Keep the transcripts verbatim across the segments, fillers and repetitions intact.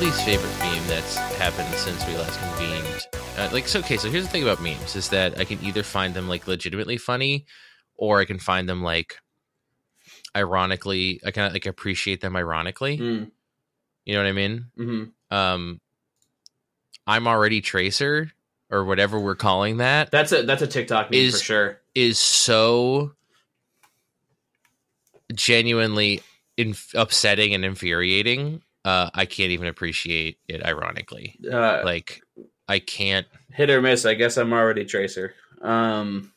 least favorite meme that's happened since we last convened. Uh, like, so, okay, so here's the thing about memes is that I can either find them, like, legitimately funny, or I can find them, like, ironically, I kind of, like, appreciate them ironically. Mm. You know what I mean? Mm-hmm. Um, I'm already Tracer, or whatever we're calling that. That's a that's a TikTok meme is, for sure. Is so genuinely inf- upsetting and infuriating. Uh, I can't even appreciate it ironically. Uh, like, I can't... Hit or miss, I guess I'm already Tracer. Um...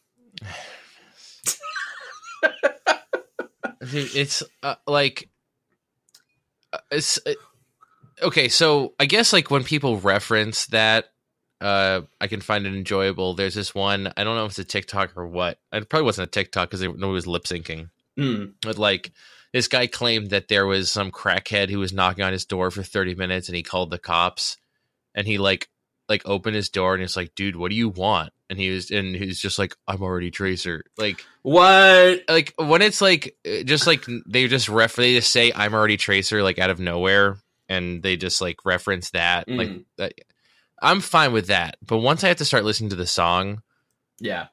it's, uh, like... It's, uh, okay, so I guess, like, when people reference that, uh, I can find it enjoyable. There's this one, I don't know if it's a TikTok or what. It probably wasn't a TikTok because nobody was lip-syncing. Mm. But, like... This guy claimed that there was some crackhead who was knocking on his door for thirty minutes and he called the cops and he like, like opened his door and it's like, dude, what do you want? And he was, and he's just like, I'm already Tracer. Like what? Like when it's like, just like they just ref, they just say I'm already Tracer, like out of nowhere. And they just like reference that. Mm. Like that, I'm fine with that. But once I have to start listening to the song, yeah,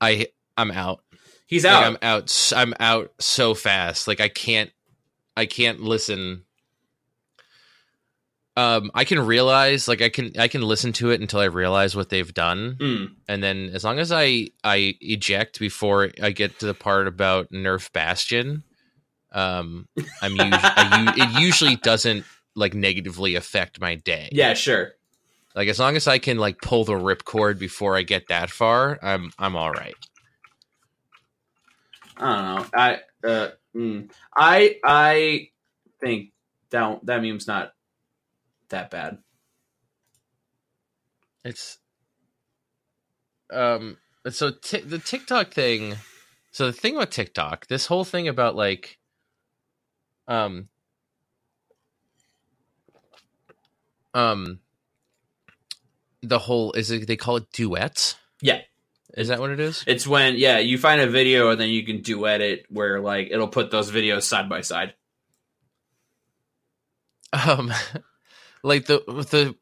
I I'm out. He's out. Like I'm out. I'm out so fast. Like I can't, I can't listen. Um, I can realize, like I can, I can listen to it until I realize what they've done. Mm. And then as long as I, I eject before I get to the part about Nerf Bastion, um, I'm, usu- I, it usually doesn't like negatively affect my day. Yeah, sure. Like as long as I can like pull the ripcord before I get that far, I'm, I'm all right. I don't know. I uh, mm, I I think that that meme's not that bad. It's um. So t- the TikTok thing. So the thing about TikTok, this whole thing about like, um, um, the whole is it, they call it duets. Yeah. Is that what it is? It's when, yeah, you find a video and then you can duet it where, like, it'll put those videos side by side. Um, like, the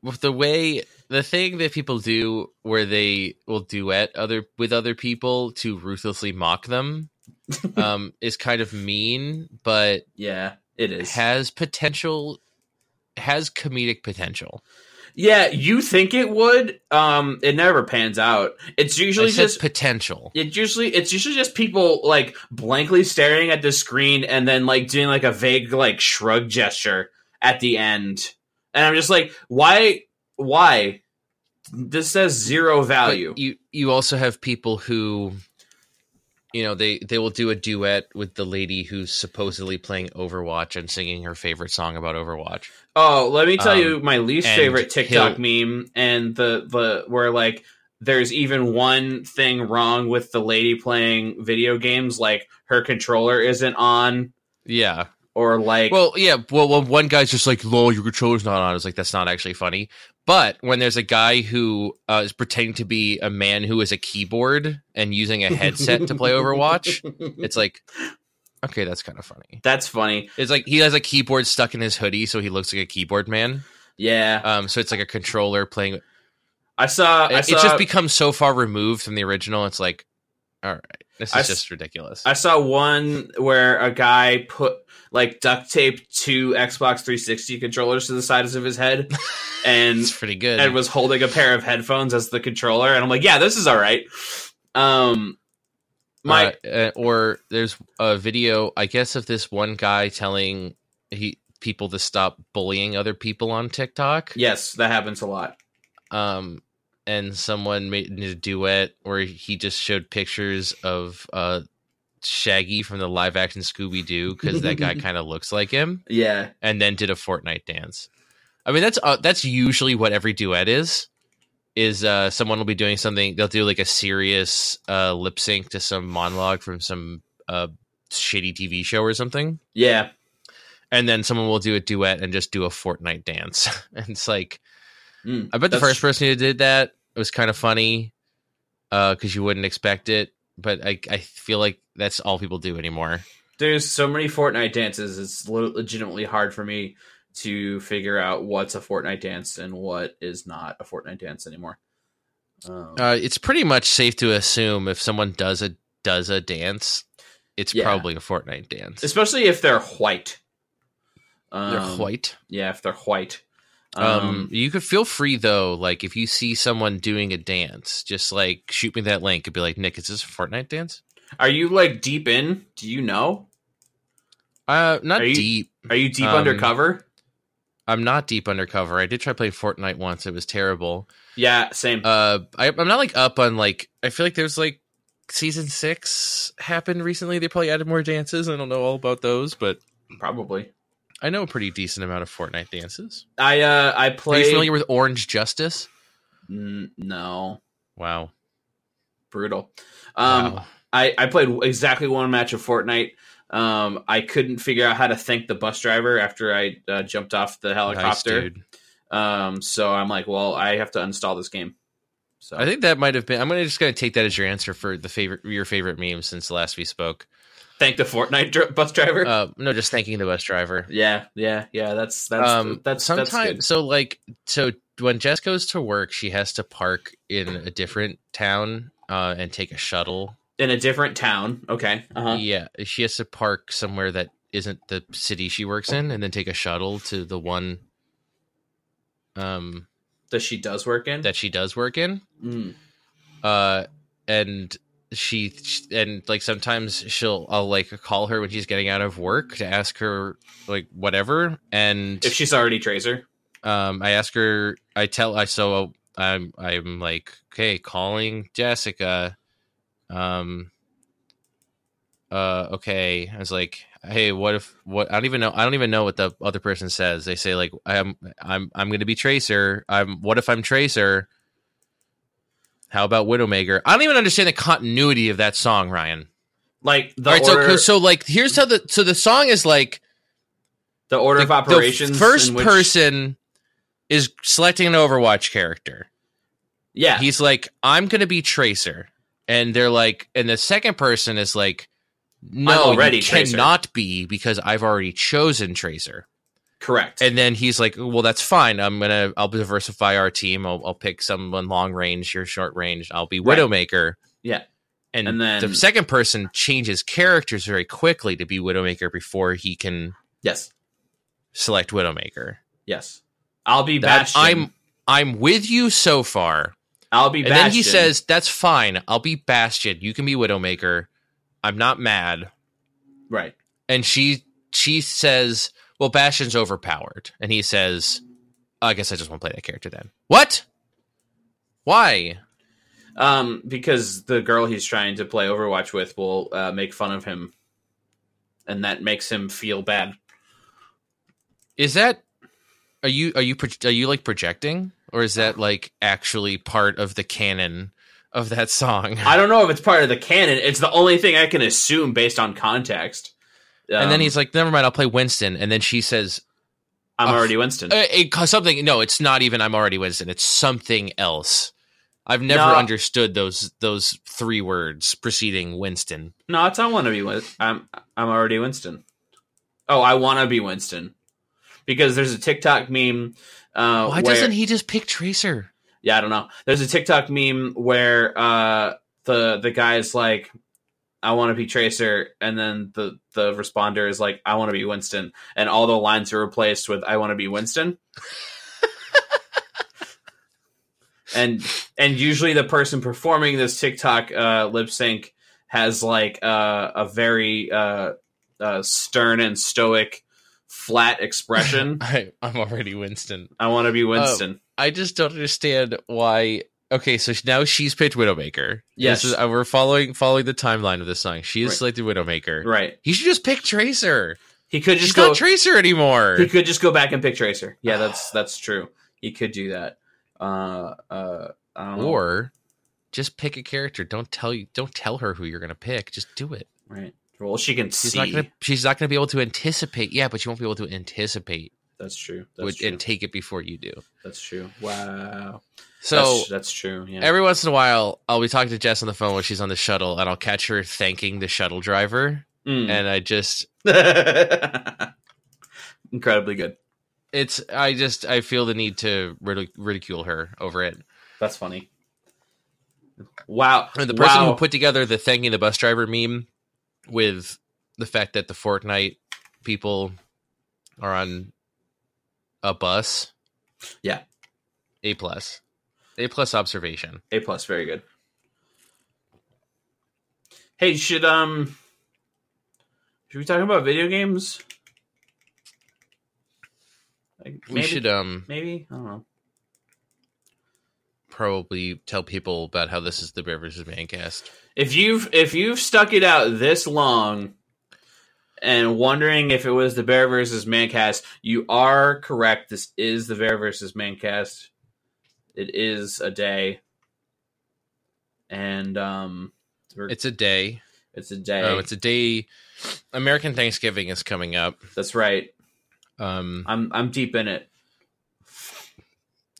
the the way, the thing that people do where they will duet other with other people to ruthlessly mock them um, is kind of mean, but... Yeah, it is. Has potential, has comedic potential. Yeah, you think it would. Um, it never pans out. It's usually just potential. It usually it's usually just people like blankly staring at the screen and then like doing like a vague like shrug gesture at the end. And I'm just like, why? Why? This has zero value. But you you also have people who, you know, they they will do a duet with the lady who's supposedly playing Overwatch and singing her favorite song about Overwatch. Oh, let me tell um, you my least favorite TikTok meme, and the, the where like there's even one thing wrong with the lady playing video games, like her controller isn't on. Yeah. Or like, well, yeah, well, well one guy's just like, lol, your controller's not on. It's like, that's not actually funny. But when there's a guy who uh, is pretending to be a man who is a keyboard and using a headset to play Overwatch, it's like, okay, that's kind of funny. That's funny. It's like he has a keyboard stuck in his hoodie, so he looks like a keyboard man. Yeah. Um. So it's like a controller playing. I saw. I saw... It just becomes so far removed from the original. It's like, all right, this is I just s- ridiculous. I saw one where a guy put like duct taped two Xbox three sixty controllers to the sides of his head, and it's pretty good. And was holding a pair of headphones as the controller, and I'm like, yeah, this is all right. Um. My uh, or there's a video, I guess, of this one guy telling he people to stop bullying other people on TikTok. Yes, that happens a lot. Um, and someone made a duet where he just showed pictures of uh Shaggy from the live action Scooby Doo because that guy kind of looks like him. Yeah, and then did a Fortnite dance. I mean, that's uh, that's usually what every duet is. Is uh, someone will be doing something, they'll do like a serious uh, lip sync to some monologue from some uh, shitty T V show or something. Yeah. And then someone will do a duet and just do a Fortnite dance. And it's like, mm, I bet the first person who did that, it was kind of funny because uh, you wouldn't expect it. But I, I feel like that's all people do anymore. There's so many Fortnite dances. It's legitimately hard for me to figure out what's a Fortnite dance and what is not a Fortnite dance anymore. Um, uh, it's pretty much safe to assume if someone does a does a dance, it's yeah. probably a Fortnite dance, especially if they're white. Um, they're white, yeah. If they're white, um, um, you could feel free though. Like if you see someone doing a dance, just like shoot me that link and be like, Nick, is this a Fortnite dance? Are you like deep in? Do you know? Uh, not are you, deep. Are you deep um, undercover? I'm not deep undercover. I did try playing Fortnite once. It was terrible. Yeah, same. Uh, I, I'm not like up on like. I feel like there's like season six happened recently. They probably added more dances. I don't know all about those, but probably. I know a pretty decent amount of Fortnite dances. I uh, I play. Are you familiar with Orange Justice? Mm, no. Wow. Brutal. Um, wow. I I played exactly one match of Fortnite. Um, I couldn't figure out how to thank the bus driver after I uh, jumped off the helicopter. Nice, dude. Um, so I'm like, well, I have to uninstall this game. So I think that might have been. I'm gonna just gonna take that as your answer for the favorite your favorite meme since the last we spoke. Thank the Fortnite dr- bus driver. Uh, no, just thanking the bus driver. Yeah, yeah, yeah. That's that's um, that's sometimes. That's good. So like, so when Jess goes to work, she has to park in a different town uh, and take a shuttle. In a different town. Okay. Uh-huh. Yeah. She has to park somewhere that isn't the city she works in and then take a shuttle to the one um, that she does work in. That she does work in. Mm. Uh, and she, and like sometimes she'll, I'll like call her when she's getting out of work to ask her like whatever. And if she's already Tracer. Um, I ask her, I tell, I, so I'm, I'm like, okay, calling Jessica. Um. Uh. Okay. I was like, "Hey, what if? What? I don't even know. I don't even know what the other person says. They say like, I'm, I'm, I'm going to be Tracer. I'm. What if I'm Tracer? How about Widowmaker? I don't even understand the continuity of that song, Ryan. Like the right, order. So, so like, here's how the so the song is like the order the, of operations. The first in which... person is selecting an Overwatch character. Yeah, he's like, I'm going to be Tracer. And they're like, and the second person is like, no, already, you cannot Tracer. Be because I've already chosen Tracer. Correct. And then he's like, well, that's fine. I'm going to, I'll diversify our team. I'll, I'll pick someone long range, you're short range. I'll be right. Widowmaker. Yeah. And, and then the second person changes characters very quickly to be Widowmaker before he can yes. select Widowmaker. Yes. I'll be Bastion. I'm, I'm with you so far. I'll be Bastion. And then he says, that's fine. I'll be Bastion. You can be Widowmaker. I'm not mad. Right. And she she says, well, Bastion's overpowered. And he says, I guess I just want to play that character then. What? Why? Um, because the girl he's trying to play Overwatch with will uh, make fun of him. And that makes him feel bad. Is that... Are you are you are you like projecting, or is that like actually part of the canon of that song? I don't know if it's part of the canon. It's the only thing I can assume based on context. Um, and then he's like, "Never mind, I'll play Winston." And then she says, "I'm already Winston." Uh, it, something. No, it's not even. I'm already Winston. It's something else. I've never no. understood those those three words preceding Winston. No, it's I want to be. Win- I'm I'm already Winston. Oh, I want to be Winston. Because there's a TikTok meme. Uh, Why where, doesn't he just pick Tracer? Yeah, I don't know. There's a TikTok meme where uh, the the guy's like, I want to be Tracer. And then the, the responder is like, I want to be Winston. And all the lines are replaced with, I want to be Winston. and and usually the person performing this TikTok uh, lip sync has like uh, a very uh, uh, stern and stoic flat expression. I, I'm already Winston. I want to be Winston. Um, I just don't understand why. Okay, so now she's picked Widowmaker. Yes, this is, uh, we're following following the timeline of this song. She is right. selected Widowmaker. Right. He should just pick Tracer. He could just She's go not Tracer anymore. He could just go back and pick Tracer. Yeah, that's that's true. He could do that. Uh, uh, I don't or know. Just pick a character. Don't tell you. Don't tell her who you're gonna pick. Just do it. Right. Well, she can she's see. Not gonna, she's not going to be able to anticipate. Yeah, but she won't be able to anticipate. That's true. That's with, true. And take it before you do. That's true. Wow. So that's, that's true. Yeah. Every once in a while, I'll be talking to Jess on the phone while she's on the shuttle, and I'll catch her thanking the shuttle driver, mm. and I just incredibly good. It's I just I feel the need to ridic- ridicule her over it. That's funny. Wow. And the person wow. who put together the thanking the bus driver meme with the fact that the Fortnite people are on a bus. Yeah. A plus. A plus observation. A plus, very good. Hey, should um should we talk about video games? Like maybe, we should um maybe I don't know. Probably tell people about how this is the Bear versus. Mancast. If you've if you've stuck it out this long and wondering if it was the Bear versus. Mancast, you are correct. This is the Bear versus. Mancast. It is a day, and um, it's a day. It's a day. Oh, it's a day. American Thanksgiving is coming up. That's right. Um, I'm I'm deep in it.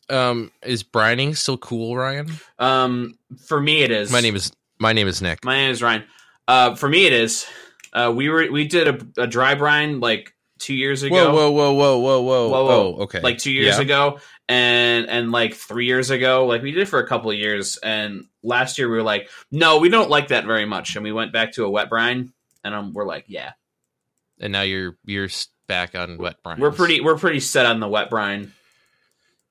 Um, is brining still cool, Ryan? Um, for me, it is. My name is my name is Nick. My name is Ryan. Uh, for me, it is. Uh, we were we did a, a dry brine like two years ago. Whoa, whoa, whoa, whoa, whoa, whoa, whoa, whoa. Oh, okay. Like two years yeah. ago, and and like three years ago, like we did it for a couple of years. And last year, we were like, no, we don't like that very much, and we went back to a wet brine, and um, we're like, yeah. And now you're you're back on wet brine. We're pretty we're pretty set on the wet brine,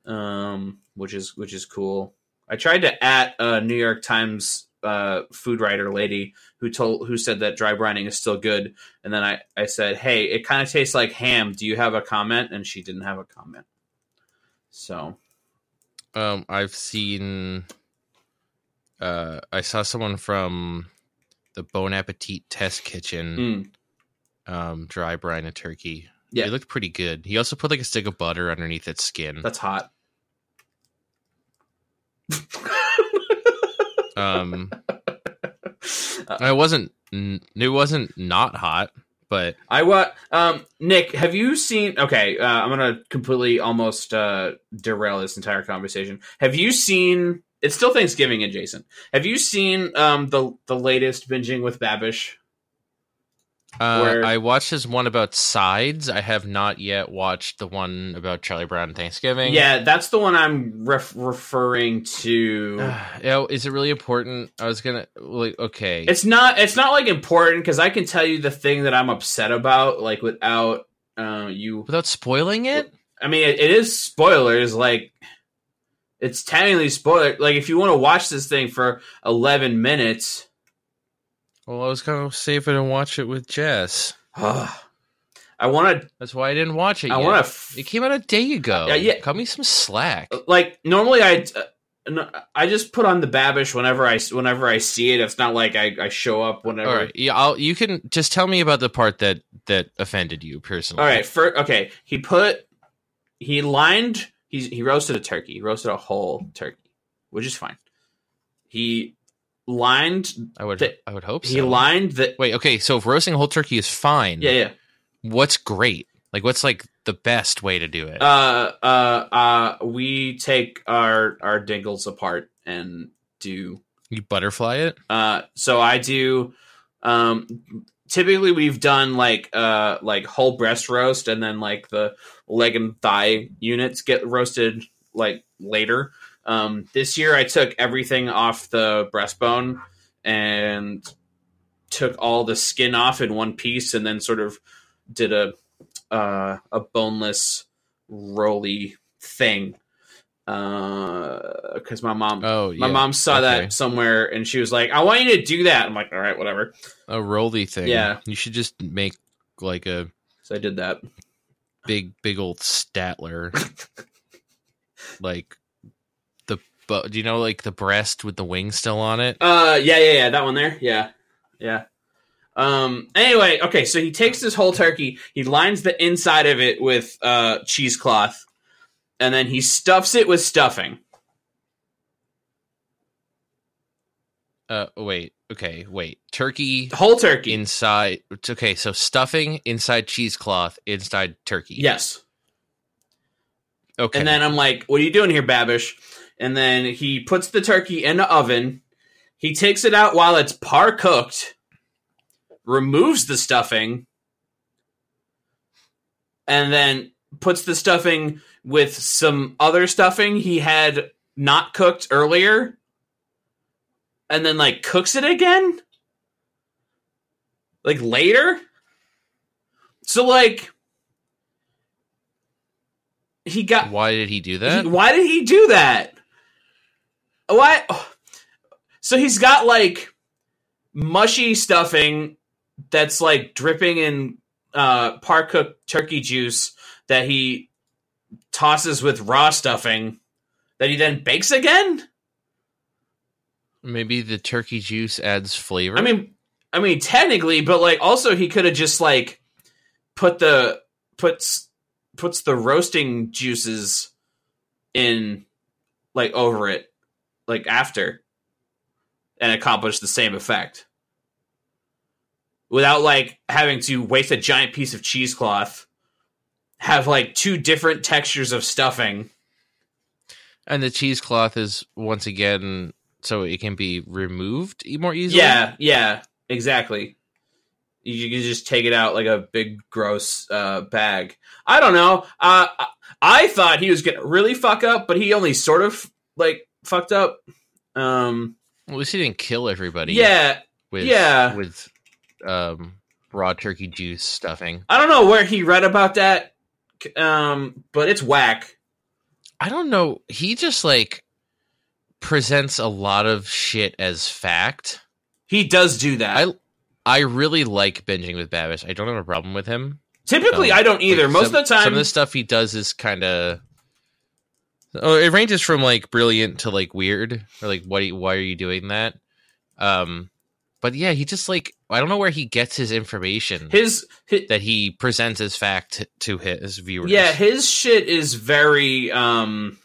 um, which is which is cool. I tried to at a New York Times uh food writer lady who told who said that dry brining is still good, and then I I said, hey, it kind of tastes like ham, do you have a comment? And she didn't have a comment. So um I've seen uh I saw someone from the Bon Appetit Test Kitchen mm. um dry brine a turkey. Yeah, it looked pretty good. He also put like a stick of butter underneath its skin. That's hot. Um, I wasn't. It wasn't not hot, but I was. Um, Nick, have you seen? Okay, uh, I'm gonna completely almost uh, derail this entire conversation. Have you seen? It's still Thanksgiving adjacent. Have you seen um, the the latest Binging with Babish? Uh, where... I watched his one about sides. I have not yet watched the one about Charlie Brown Thanksgiving. Yeah, that's the one I'm ref- referring to. Uh, you know, is it really important? I was gonna like, okay. It's not. It's not like important because I can tell you the thing that I'm upset about, like without uh, you, without spoiling it. I mean, it, it is spoilers. Like, it's technically spoiler. Like, if you want to watch this thing for eleven minutes. Well, I was going to save it and watch it with Jess. I want to... That's why I didn't watch it I yet. Wanna f- it came out a day ago. Uh, yeah. Cut me some slack. Like, normally I... Uh, I just put on the Babish whenever I, whenever I see it. It's not like I, I show up whenever... All right. Yeah, I'll, you can... Just tell me about the part that, that offended you personally. All right. For, okay. He put... He lined... He, he roasted a turkey. He roasted a whole turkey, which is fine. He... lined I would the, I would hope so. He lined the Wait, okay, so if roasting a whole turkey is fine. Yeah, yeah. What's great? Like what's like the best way to do it? Uh uh uh we take our our dingles apart and do you butterfly it? Uh so I do um typically we've done like uh like whole breast roast and then like the leg and thigh units get roasted like later. Um, this year I took everything off the breastbone and took all the skin off in one piece and then sort of did a, uh, a boneless rolly thing. Uh, cause my mom, oh, yeah. my mom saw okay. that somewhere and she was like, I want you to do that. I'm like, all right, whatever. A rolly thing. Yeah. You should just make like a, so I did that big, big old Statler, like, but do you know, like the breast with the wing still on it? Uh, yeah, yeah, yeah, that one there. Yeah, yeah. Um. Anyway, okay. So he takes this whole turkey, he lines the inside of it with uh cheesecloth, and then he stuffs it with stuffing. Uh, wait. Okay, wait. Turkey, whole turkey inside. Okay, so stuffing inside cheesecloth inside turkey. Yes. Okay. And then I'm like, "What are you doing here, Babish?" And then he puts the turkey in the oven. He takes it out while it's par cooked, removes the stuffing, and then puts the stuffing with some other stuffing he had not cooked earlier, and then, like, cooks it again? Like, later? So, like... He got... Why did he do that? He, why did he do that? Why... So he's got, like, mushy stuffing that's, like, dripping in uh, par-cooked turkey juice that he tosses with raw stuffing that he then bakes again? Maybe the turkey juice adds flavor? I mean, I mean, technically, but, like, also he could have just, like, put the... puts puts the roasting juices in, like, over it, like, after... and accomplish the same effect without, like, having to waste a giant piece of cheesecloth, have, like, two different textures of stuffing. And the cheesecloth is, once again, so it can be removed more easily? Yeah, yeah, exactly. You can just take it out like a big, gross uh, bag. I don't know. Uh, I thought he was going to really fuck up, but he only sort of, like, fucked up. Um... Well, at least he didn't kill everybody. Yeah, with, yeah. With um, raw turkey juice stuffing. I don't know where he read about that, um, but it's whack. I don't know. He just, like, presents a lot of shit as fact. He does do that. I, I really like Binging with Babish. I don't have a problem with him. Typically, um, I don't either. Like, Most some, of the time... Some of the stuff he does is kind of... Oh, it ranges from, like, brilliant to, like, weird, or, like, what? Why are you doing that? Um, but yeah, he just, like, I don't know where he gets his information. His, his that he presents as fact to his viewers. Yeah, his shit is very. Um,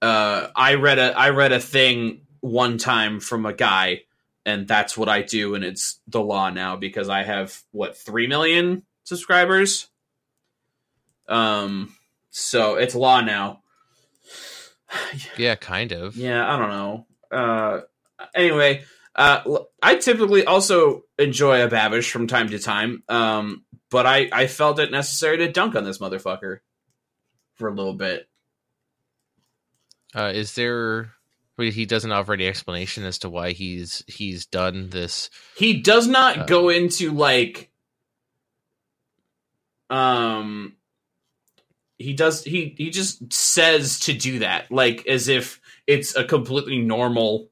uh, I read a I read a thing one time from a guy, and that's what I do, and it's the law now because I have what three million subscribers. Um, so it's law now. Yeah, kind of. Yeah, I don't know. Uh, anyway, uh, I typically also enjoy a Babish from time to time, um, but I, I felt it necessary to dunk on this motherfucker for a little bit. Uh, is there... He doesn't offer any explanation as to why he's he's done this. He does not uh, go into, like... Um... He does. He he just says to do that, like as if it's a completely normal,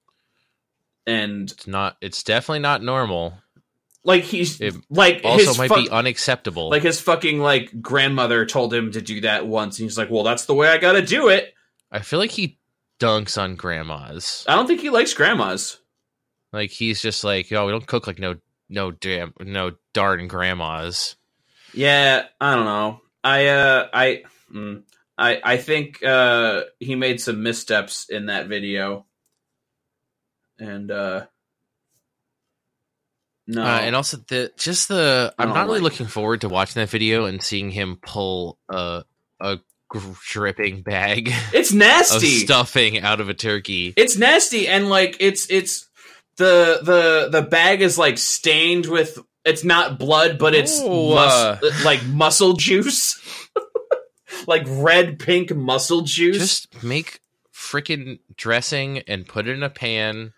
and it's not. It's definitely not normal. Like he's it like also his might fu- be unacceptable. Like his fucking like grandmother told him to do that once, and he's like, "Well, that's the way I got to do it." I feel like he dunks on grandmas. I don't think he likes grandmas. Like he's just like, "Yo, we don't cook like no no damn no darn grandmas." Yeah, I don't know. I uh I. Mm. I I think uh, he made some missteps in that video, and uh, no, uh, and also the just the I'm not like really looking forward to watching that video and seeing him pull a a dripping bag. It's nasty of stuffing out of a turkey. It's nasty, and like it's it's the the the bag is like stained with it's not blood, but it's oh, mus- uh... like muscle juice. Like red, pink muscle juice. Just make freaking dressing and put it in a pan.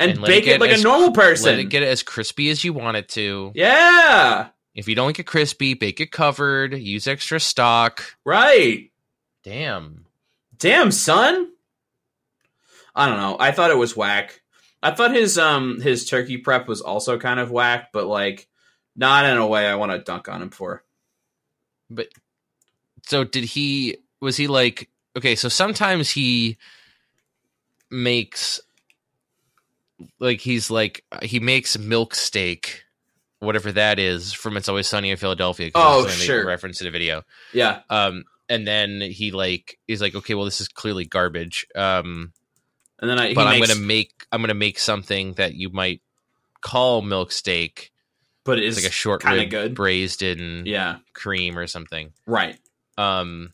And, and bake it, it like as, a normal person. Let it get it as crispy as you want it to. Yeah. If you don't get crispy, bake it covered. Use extra stock. Right. Damn. Damn, son. I don't know. I thought it was whack. I thought his um his turkey prep was also kind of whack, but like not in a way I want to dunk on him for. But... So did he, was he like, okay, so sometimes he makes, like, he's like, he makes milk steak, whatever that is, from It's Always Sunny in Philadelphia. Oh, sure. They reference in a video. Yeah. Um, and then he like, is like, okay, well, this is clearly garbage. Um, and then I, but I'm makes... going to make, I'm going to make something that you might call milk steak, but it is like a short rib good. braised in yeah. cream or something. Right. Um,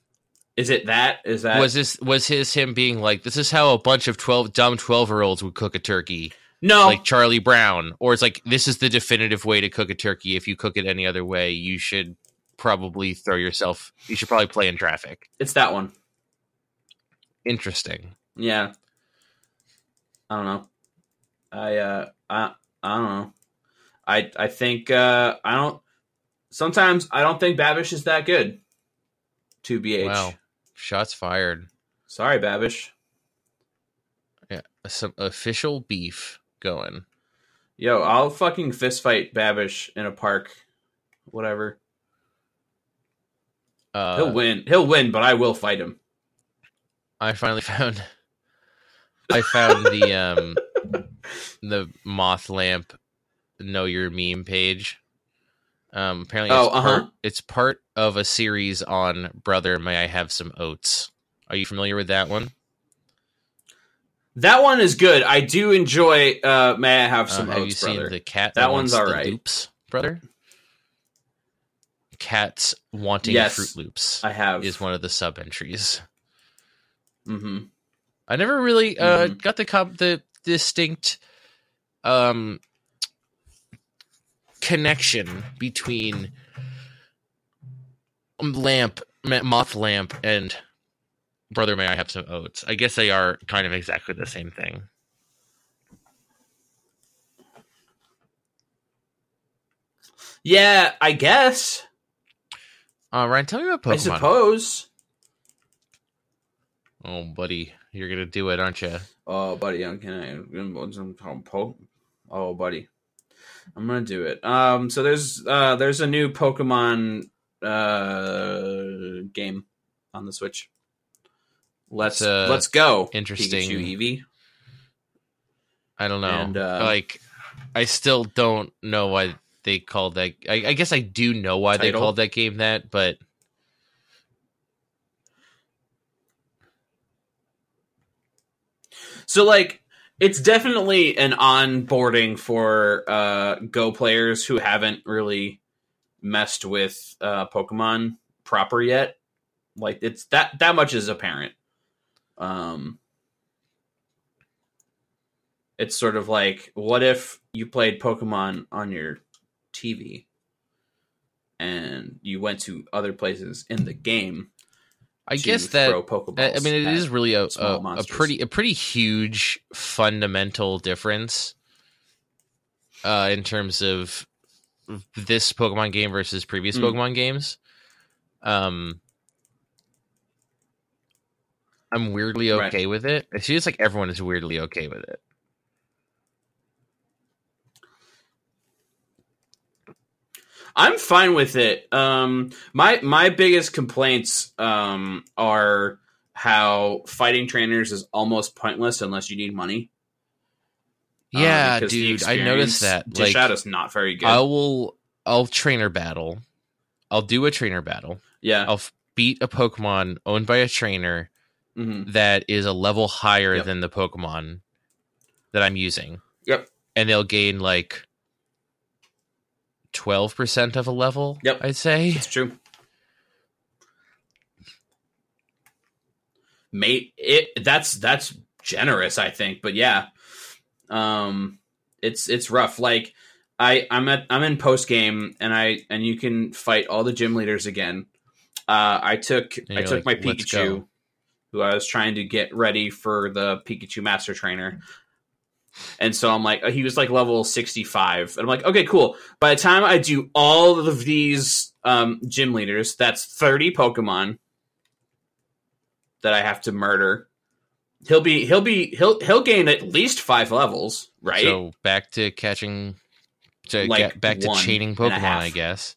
is it that? Is that was this was his him being like this is how a bunch of twelve dumb twelve year olds would cook a turkey? No, like Charlie Brown, or it's like this is the definitive way to cook a turkey. If you cook it any other way, you should probably throw yourself. You should probably play in traffic. It's that one. Interesting. Yeah. I don't know. I uh I I don't know. I I think uh I don't sometimes I don't think Babish is that good. two B H. Wow. Shots fired. Sorry, Babish. Yeah, some official beef going. Yo, I'll fucking fist fight Babish in a park. Whatever. Uh, He'll win. He'll win, but I will fight him. I finally found I found the um the Moth Lamp Know Your Meme page. Um, apparently it's, oh, uh-huh. part, it's part of a series on Brother, May I Have Some Oats. Are you familiar with that one? That one is good. I do enjoy uh, May I Have Some uh, have Oats, Brother. Have you seen the cat that, that one's all right. Loops, Brother? Cats wanting yes, Fruit Loops. I have. Is one of the sub-entries. Mm-hmm. I never really uh, mm-hmm. got the, comp- the distinct... Um, connection between lamp moth lamp and Brother May I Have Some Oats. I guess they are kind of exactly the same thing. Yeah, I guess. Uh, Ryan, tell me about Pokemon. I suppose. Oh, buddy, you're gonna do it, aren't you? Oh, buddy, I'm gonna. Oh, buddy. I'm gonna do it. Um, so there's uh, there's a new Pokemon uh, game on the Switch. Let's uh, let's go. Interesting. Pikachu, Eevee. I don't know. And, uh, like, I still don't know why they called that. I, I guess I do know why title. They called that game that, but so like. It's definitely an onboarding for uh, Go players who haven't really messed with uh, Pokemon proper yet. Like it's that that much is apparent. Um, it's sort of like, what if you played Pokemon on your T V and you went to other places in the game? I guess that I mean it is really a, a, a pretty a pretty huge fundamental difference uh, in terms of this Pokemon game versus previous mm. Pokemon games. Um, I'm weirdly okay right. with it. It seems like everyone is weirdly okay with it. I'm fine with it. Um, my my biggest complaints um, are how fighting trainers is almost pointless unless you need money. Yeah, um, dude, I noticed that. Like, Dishad is not very good. I will. I'll trainer battle. I'll do a trainer battle. Yeah, I'll f- beat a Pokemon owned by a trainer mm-hmm. that is a level higher yep. than the Pokemon that I'm using. Yep, and they'll gain like. twelve percent of a level, yep. I'd say. It's true. Mate, it that's that's generous, I think, but yeah. Um it's it's rough. Like I I'm at I'm in post game and I and you can fight all the gym leaders again. Uh I took I took like, my Pikachu who I was trying to get ready for the Pikachu Master Trainer. And so I'm like, he was like level sixty-five. And I'm like, okay, cool. By the time I do all of these um, gym leaders, that's thirty Pokemon that I have to murder. He'll be, he'll be, he'll, he'll gain at least five levels, right? So back to catching, to like get back to chaining Pokemon, I guess.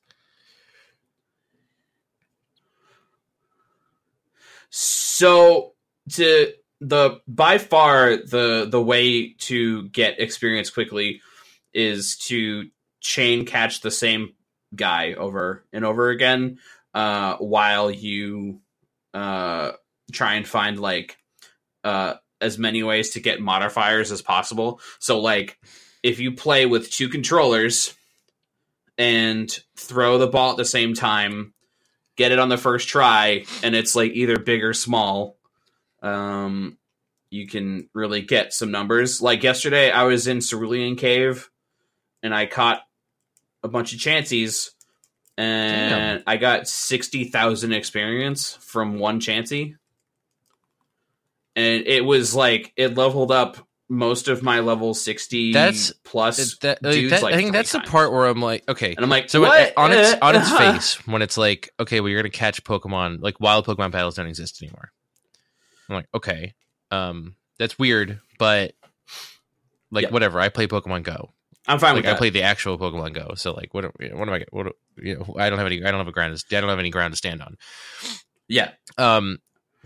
So to, The by far the the way to get experience quickly is to chain catch the same guy over and over again uh, while you uh, try and find like uh, as many ways to get modifiers as possible. So like if you play with two controllers and throw the ball at the same time, get it on the first try, and it's like either big or small. Um, you can really get some numbers. Like yesterday, I was in Cerulean Cave, and I caught a bunch of Chanseys, And damn. I got sixty thousand experience from one Chansey. And it was like, it leveled up most of my level sixty that's, plus that, that, dudes that, like I think that's times. The part where I'm like, okay. And I'm like, so what? On its, on its face, when it's like, okay, well, you're going to catch Pokemon, like wild Pokemon battles don't exist anymore. I'm like, okay. Um, that's weird, but like, yep. whatever. I play Pokemon Go. I'm fine like, with that. I played the actual Pokemon Go, so like, what? What am I? What? You know, I don't have any. I don't have a ground. I don't have any ground to stand on. Yeah. Um.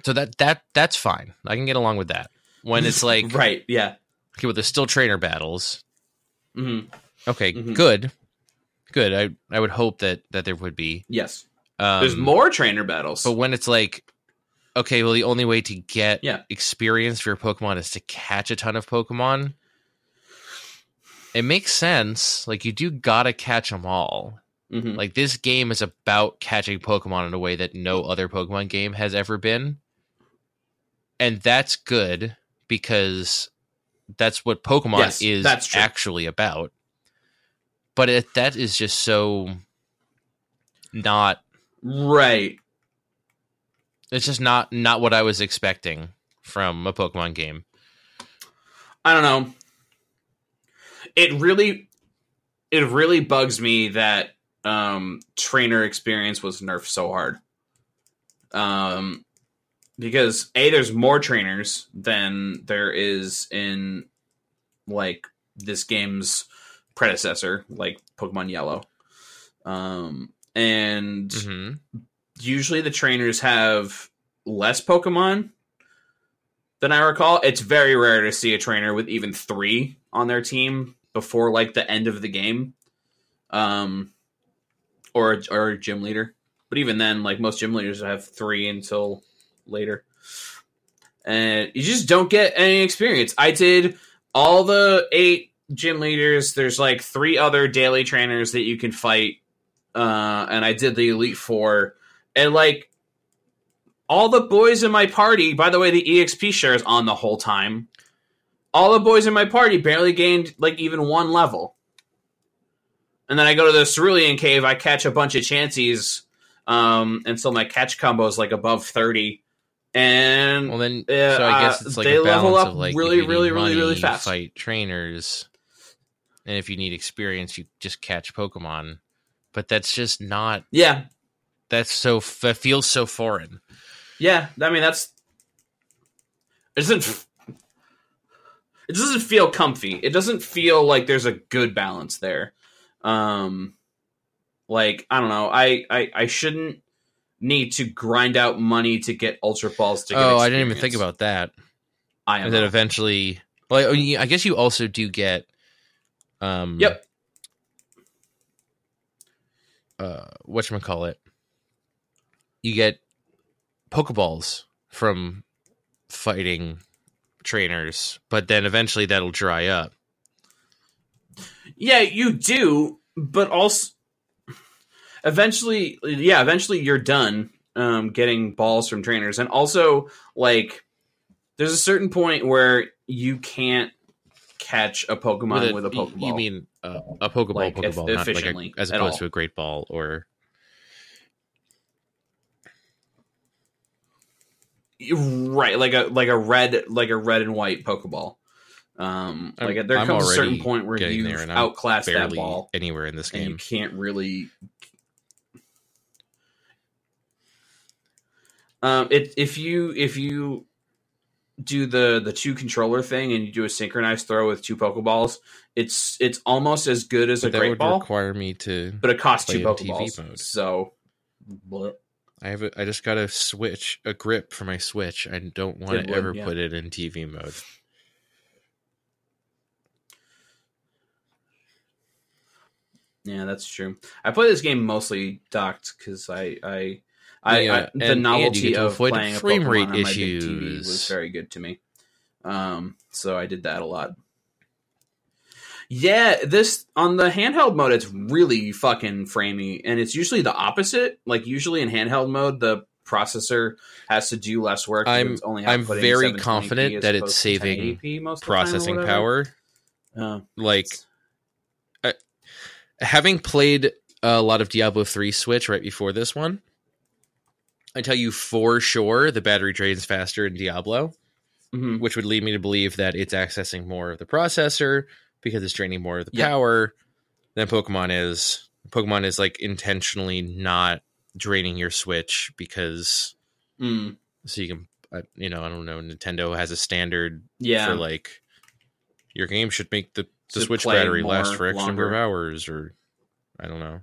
So that that that's fine. I can get along with that. When it's like, right? Yeah. Okay, well, there's still trainer battles. Mm-hmm. Okay. Mm-hmm. Good. Good. I I would hope that that there would be. Yes. Um, there's more trainer battles. But when it's like, okay, well, the only way to get yeah. experience for your Pokemon is to catch a ton of Pokemon. It makes sense. Like, you do gotta catch them all. Mm-hmm. Like, this game is about catching Pokemon in a way that no other Pokemon game has ever been. And that's good, because that's what Pokemon yes, is actually about. But it, that is just so not... Right. It's just not, not what I was expecting from a Pokemon game. I don't know. It really, it really bugs me that um, trainer experience was nerfed so hard. Um, because A, there's more trainers than there is in like this game's predecessor, like Pokemon Yellow, um, and mm-hmm. usually the trainers have less Pokemon than I recall. It's very rare to see a trainer with even three on their team before like the end of the game, um, or or a gym leader. But even then, like most gym leaders have three until later, and you just don't get any experience. I did all the eight gym leaders. There's like three other daily trainers that you can fight, uh, and I did the Elite Four, and like all the boys in my party. By the way, the E X P share is on the whole time. All the boys in my party barely gained, like, even one level. And then I go to the Cerulean Cave, I catch a bunch of Chanseys, um, and so my catch combo is, like, above thirty. And well, then, uh, so I guess it's, like, they a balance level up of, like, really, really, really, really fast. Fight trainers, and if you need experience, you just catch Pokemon. But that's just not... Yeah. That's so... That feels so foreign. Yeah, I mean, that's... It doesn't... It doesn't feel comfy. It doesn't feel like there's a good balance there. Um, like, I don't know. I, I, I shouldn't need to grind out money to get Ultra Balls to get experience. Oh, I didn't even think about that. I am. And then eventually... Well, I, mean, I guess you also do get... Um, yep. Uh, whatchamacallit? You get Pokeballs from fighting... trainers, but then eventually that'll dry up. Yeah, you do, but also eventually, yeah, eventually you're done um, getting balls from trainers. And also, like, there's a certain point where you can't catch a Pokemon with a, with a Pokeball. You mean uh, a Pokeball, like, Pokeball, eff- efficiently, not like a, as opposed all. to a Great Ball or... Right, like a like a red like a red and white Pokeball. Um, like a, there I'm comes a certain point where you outclass that ball anywhere in this game. And you can't really. Um, it if you if you do the the two controller thing and you do a synchronized throw with two Pokeballs, it's it's almost as good as but a that great would ball. Require me to, but it costs two Pokeballs. So. Bleh. I have. A, I just got a switch, a grip for my Switch. I don't want it to would, ever yeah. put it in T V mode. Yeah, that's true. I play this game mostly docked because I, I, I, yeah, I the and, novelty and of playing frame a Pokemon rate on issues. My big T V was very good to me. Um, so I did that a lot. Yeah, this on the handheld mode, it's really fucking framey, and it's usually the opposite. Like, usually in handheld mode, the processor has to do less work. I'm only I'm very confident that it's saving processing power. Uh, like, I, having played a lot of Diablo three Switch right before this one. I tell you for sure the battery drains faster in Diablo, mm-hmm. which would lead me to believe that it's accessing more of the processor because it's draining more of the yep. power than Pokemon is. Pokemon is like intentionally not draining your Switch because mm. so you can, uh, you know, I don't know. Nintendo has a standard yeah. for like your game should make the, the Switch battery last for X longer. number of hours or I don't know.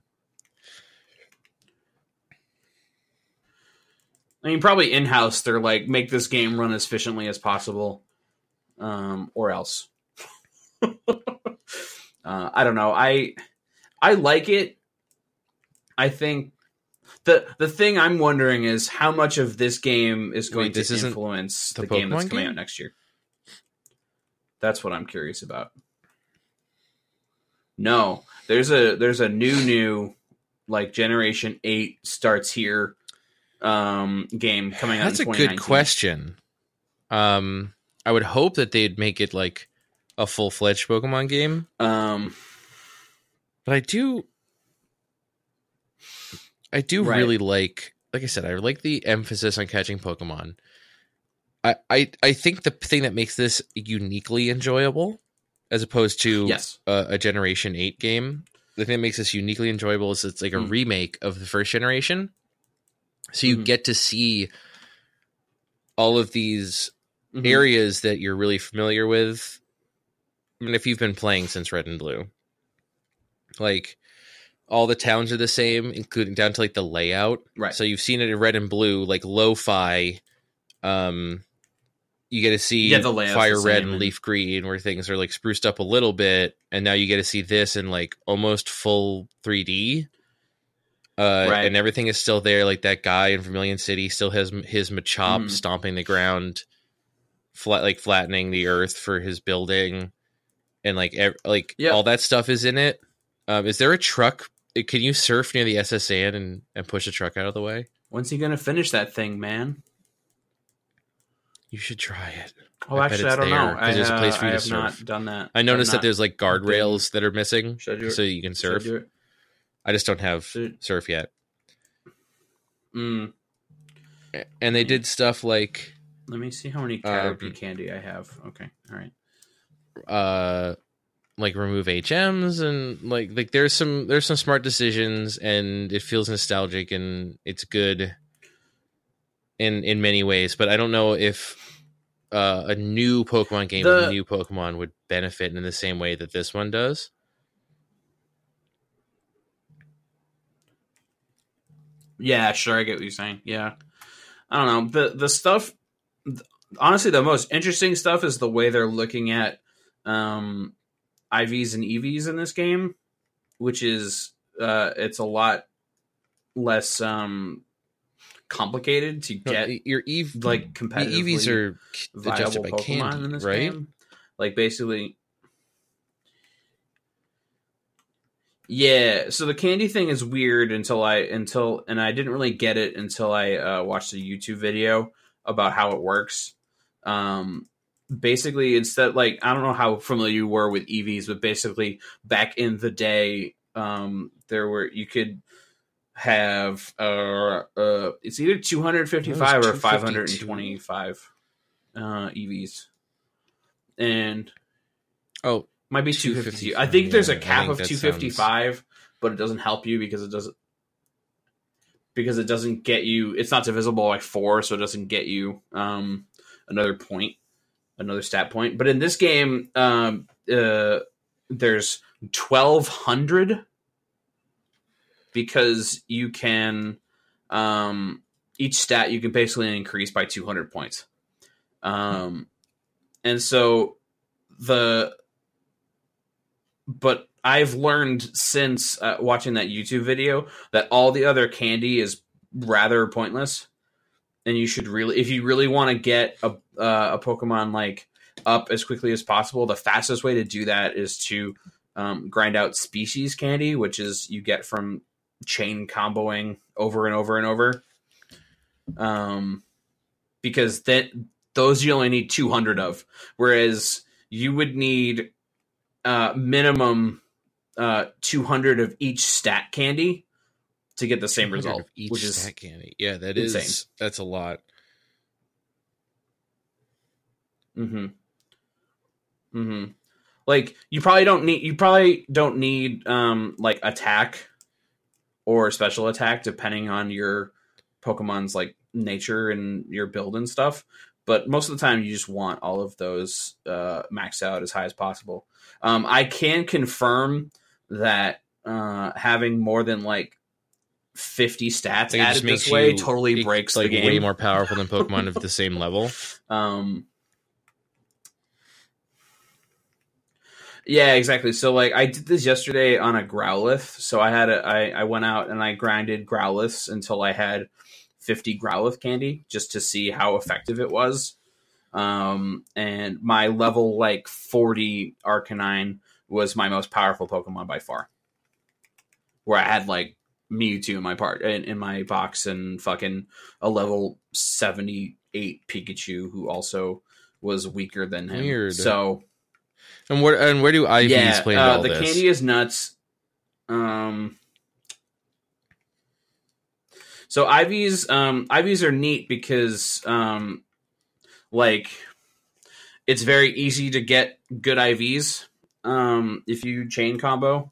I mean, probably in-house, they're like, make this game run as efficiently as possible, um, or else. uh, I don't know. I I like it. I think the the thing I'm wondering is how much of this game is going Wait, to influence the, the game that's coming game? out next year. That's what I'm curious about. No, there's a there's a new new like Generation eight starts here. Um, game coming out. That's in a good question. Um, I would hope that they'd make it like a full fledged Pokemon game. Um, but I do, I do right. really like, like I said, I like the emphasis on catching Pokemon. I, I, I think the thing that makes this uniquely enjoyable, as opposed to yes. a, a Generation eight game, the thing that makes this uniquely enjoyable is it's like a mm. remake of the first generation. So you mm-hmm. get to see all of these mm-hmm. areas that you're really familiar with. I mean, if you've been playing since Red and Blue, like all the towns are the same, including down to like the layout. Right. So you've seen it in Red and Blue, like lo-fi. Um, you get to see yeah, the Fire Red and Leaf Green, where things are like spruced up a little bit, and now you get to see this in like almost full three D. Uh, right. And everything is still there. Like that guy in Vermilion City still has his Machop mm. stomping the ground, flat like flattening the earth for his building, and like ev- like yeah. all that stuff is in it. Um, is there a truck? Can you surf near the S S N and and push a truck out of the way? When's he gonna finish that thing, man? You should try it. Oh, I actually, I don't there, know. I, there's a place for you I to have surf. Not done that. I noticed that there's like guardrails that are missing, so you can surf. Should I do it? I just don't have surf yet. Mm. And they did stuff like... Let me see how many Caterpie um, candy I have. Okay, all right. Uh, like remove H Ms and like like there's some there's some smart decisions, and it feels nostalgic and it's good in in many ways. But I don't know if uh, a new Pokemon game the... with new Pokemon would benefit in the same way that this one does. Yeah, sure. I get what you're saying. Yeah. I don't know. The the stuff, honestly, the most interesting stuff is the way they're looking at um, I Vs and E Vs in this game, which is uh, it's a lot less um, complicated to get no, your Eevee, like competitively the E Vs are adjusted by Pokemon candy, in this right? game. Like basically. Yeah, so the candy thing is weird until I until and I didn't really get it until I uh, watched a YouTube video about how it works. Um, basically, instead, like I don't know how familiar you were with E Vs, but basically back in the day, um, there were you could have uh, uh, it's either two hundred fifty five or five hundred and twenty five uh, E Vs, and oh. Might be two fifty. I think yeah, there's a cap of two fifty-five, sounds... but it doesn't help you because it doesn't because it doesn't get you. It's not divisible by four, so it doesn't get you um, another point, another stat point. But in this game, um, uh, there's twelve hundred because you can um, each stat you can basically increase by two hundred points, um, hmm. and so the. But I've learned since uh, watching that YouTube video that all the other candy is rather pointless, and you should really, if you really want to get a uh, a Pokemon like up as quickly as possible, the fastest way to do that is to um, grind out species candy, which is you get from chain comboing over and over and over. Um, because that those you only need two hundred of, whereas you would need. Uh, minimum uh, two hundred of each stat candy to get the same result. Of each which is stat candy. Yeah, that insane. Is that's a lot. Mm-hmm. Mm-hmm. Like you probably don't need you probably don't need um like attack or special attack depending on your Pokemon's like nature and your build and stuff. But most of the time you just want all of those uh, maxed out as high as possible. Um, I can confirm that uh, having more than like fifty stats it added this way you, totally it, breaks like, the game. Way more powerful than Pokemon of the same level. Um, yeah, exactly. So like I did this yesterday on a Growlithe. So I had a, I, I went out and I grinded Growlithe's until I had fifty Growlithe candy just to see how effective it was. Um, and my level like forty Arcanine was my most powerful Pokemon by far, where I had like Mewtwo in my part in, in my box and fucking a level seventy-eight Pikachu who also was weaker than him. Weird. So, and where, and where do I V yeah, play uh, all the this? Candy is nuts. Um, So I Vs, um, I Vs are neat because, um, like, it's very easy to get good I Vs um, if you chain combo.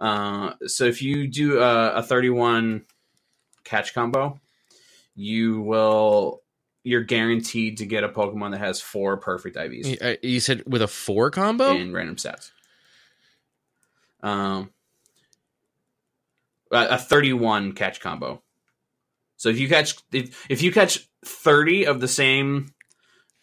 Uh, so if you do a, a thirty-one catch combo, you will you're guaranteed to get a Pokemon that has four perfect I Vs. You said with a four combo in random stats. Um, a thirty-one catch combo. So if you catch if, if you catch thirty of the same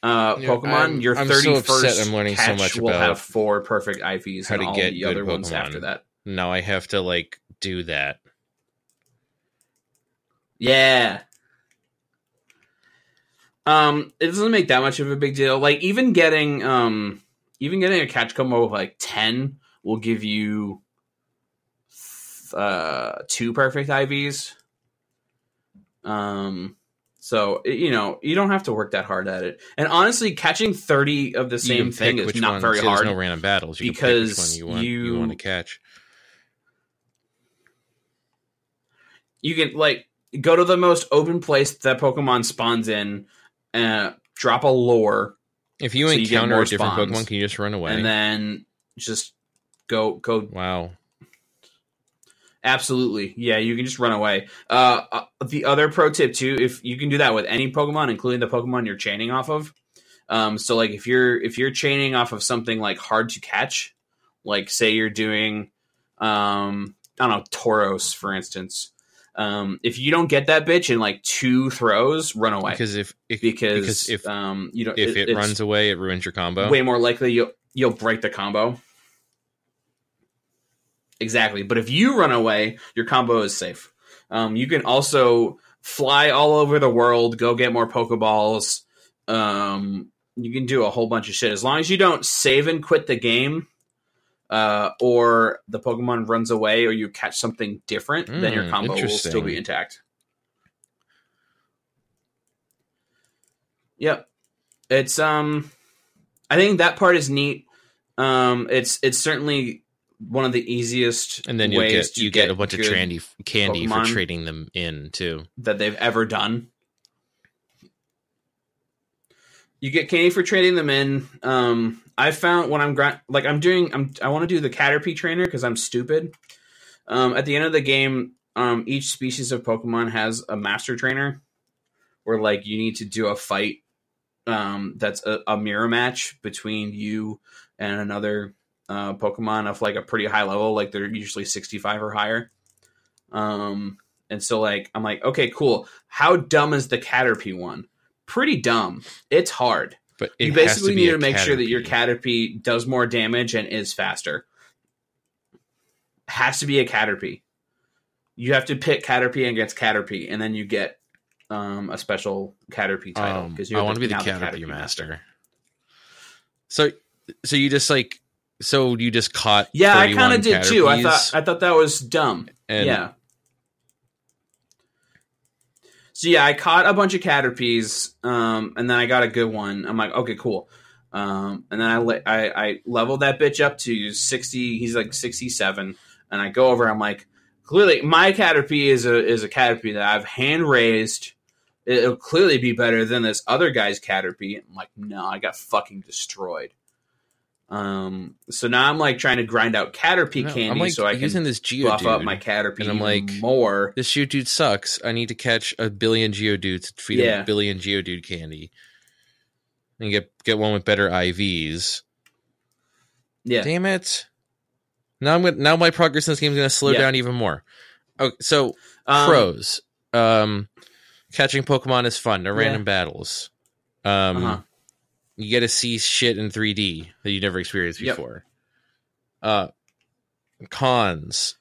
uh, Pokemon, I'm, your thirty-first catch so will have four perfect I Vs how and to all get the other Pokemon. Ones after that. Now I have to like do that. Yeah. Um, it doesn't make that much of a big deal. Like even getting um, even getting a catch combo of like ten will give you uh, two perfect I Vs. Um, so, you know, you don't have to work that hard at it. And honestly, catching thirty of the same thing is not very hard. There's no random battles. You because can pick which one you, want, you, you want to catch. You can, like, go to the most open place that Pokemon spawns in, uh, drop a lure. If you so encounter you a different spawns, Pokemon, can you just run away? And then just go, go. Wow. Absolutely. Yeah, you can just run away. Uh, the other pro tip, too, if you can do that with any Pokemon, including the Pokemon you're chaining off of. Um, so, like, if you're if you're chaining off of something, like, hard to catch, like, say you're doing, um, I don't know, Tauros, for instance. Um, if you don't get that bitch in, like, two throws, run away. Because if, if, because, because if, um, you don't, if it, it runs away, it ruins your combo. Way more likely you'll, you'll break the combo. Exactly. But if you run away, your combo is safe. Um, you can also fly all over the world, go get more Pokeballs. Um, you can do a whole bunch of shit. As long as you don't save and quit the game uh, or the Pokemon runs away or you catch something different, mm, then your combo will still be intact. Yep. It's, um, I think that part is neat. Um, it's, it's certainly one of the easiest and then ways get, to you get, get a bunch of trendy candy Pokemon for trading them in too that they've ever done. You get candy for trading them in. Um, I found when I'm gra- like I'm doing, I'm I want to do the Caterpie trainer because I'm stupid. Um, at the end of the game, um, each species of Pokemon has a master trainer, where like you need to do a fight um, that's a, a mirror match between you and another Uh, Pokemon of like a pretty high level, like they're usually sixty-five or higher. Um, and so like I'm like, okay, cool. How dumb is the Caterpie one? Pretty dumb. It's hard. But it you basically need to make Caterpie. Sure that your Caterpie does more damage and is faster. Has to be a Caterpie. You have to pit Caterpie against Caterpie, and then you get um, a special Caterpie title. Um, you I want to be the Caterpie, the Caterpie master. master. So, so you just like. So you just caught yeah, I kind of did Caterpies. Too. I thought I thought that was dumb. And yeah. So yeah, I caught a bunch of Caterpies, um, and then I got a good one. I'm like, okay, cool. Uh, Um, and then I, le- I I leveled that bitch up to sixty. He's like sixty-seven, and I go over. I'm like, clearly my Caterpie is a is a Caterpie that I've hand raised. It'll clearly be better than this other guy's Caterpie. I'm like, no, I got fucking destroyed. Um, so now I'm like trying to grind out Caterpie no, candy, like, so I can this Geodude, buff up my Caterpie and I'm like, more. This Geodude sucks. I need to catch a billion Geodudes to feed yeah. a billion Geodude candy, and get get one with better I Vs. Yeah, damn it! Now I'm gonna, now my progress in this game is gonna slow yeah. down even more. Okay, so um, pros. Um, catching Pokemon is fun. No yeah. random battles. Um. Uh-huh. You get to see shit in three D that you never experienced before. Yep. Uh, cons.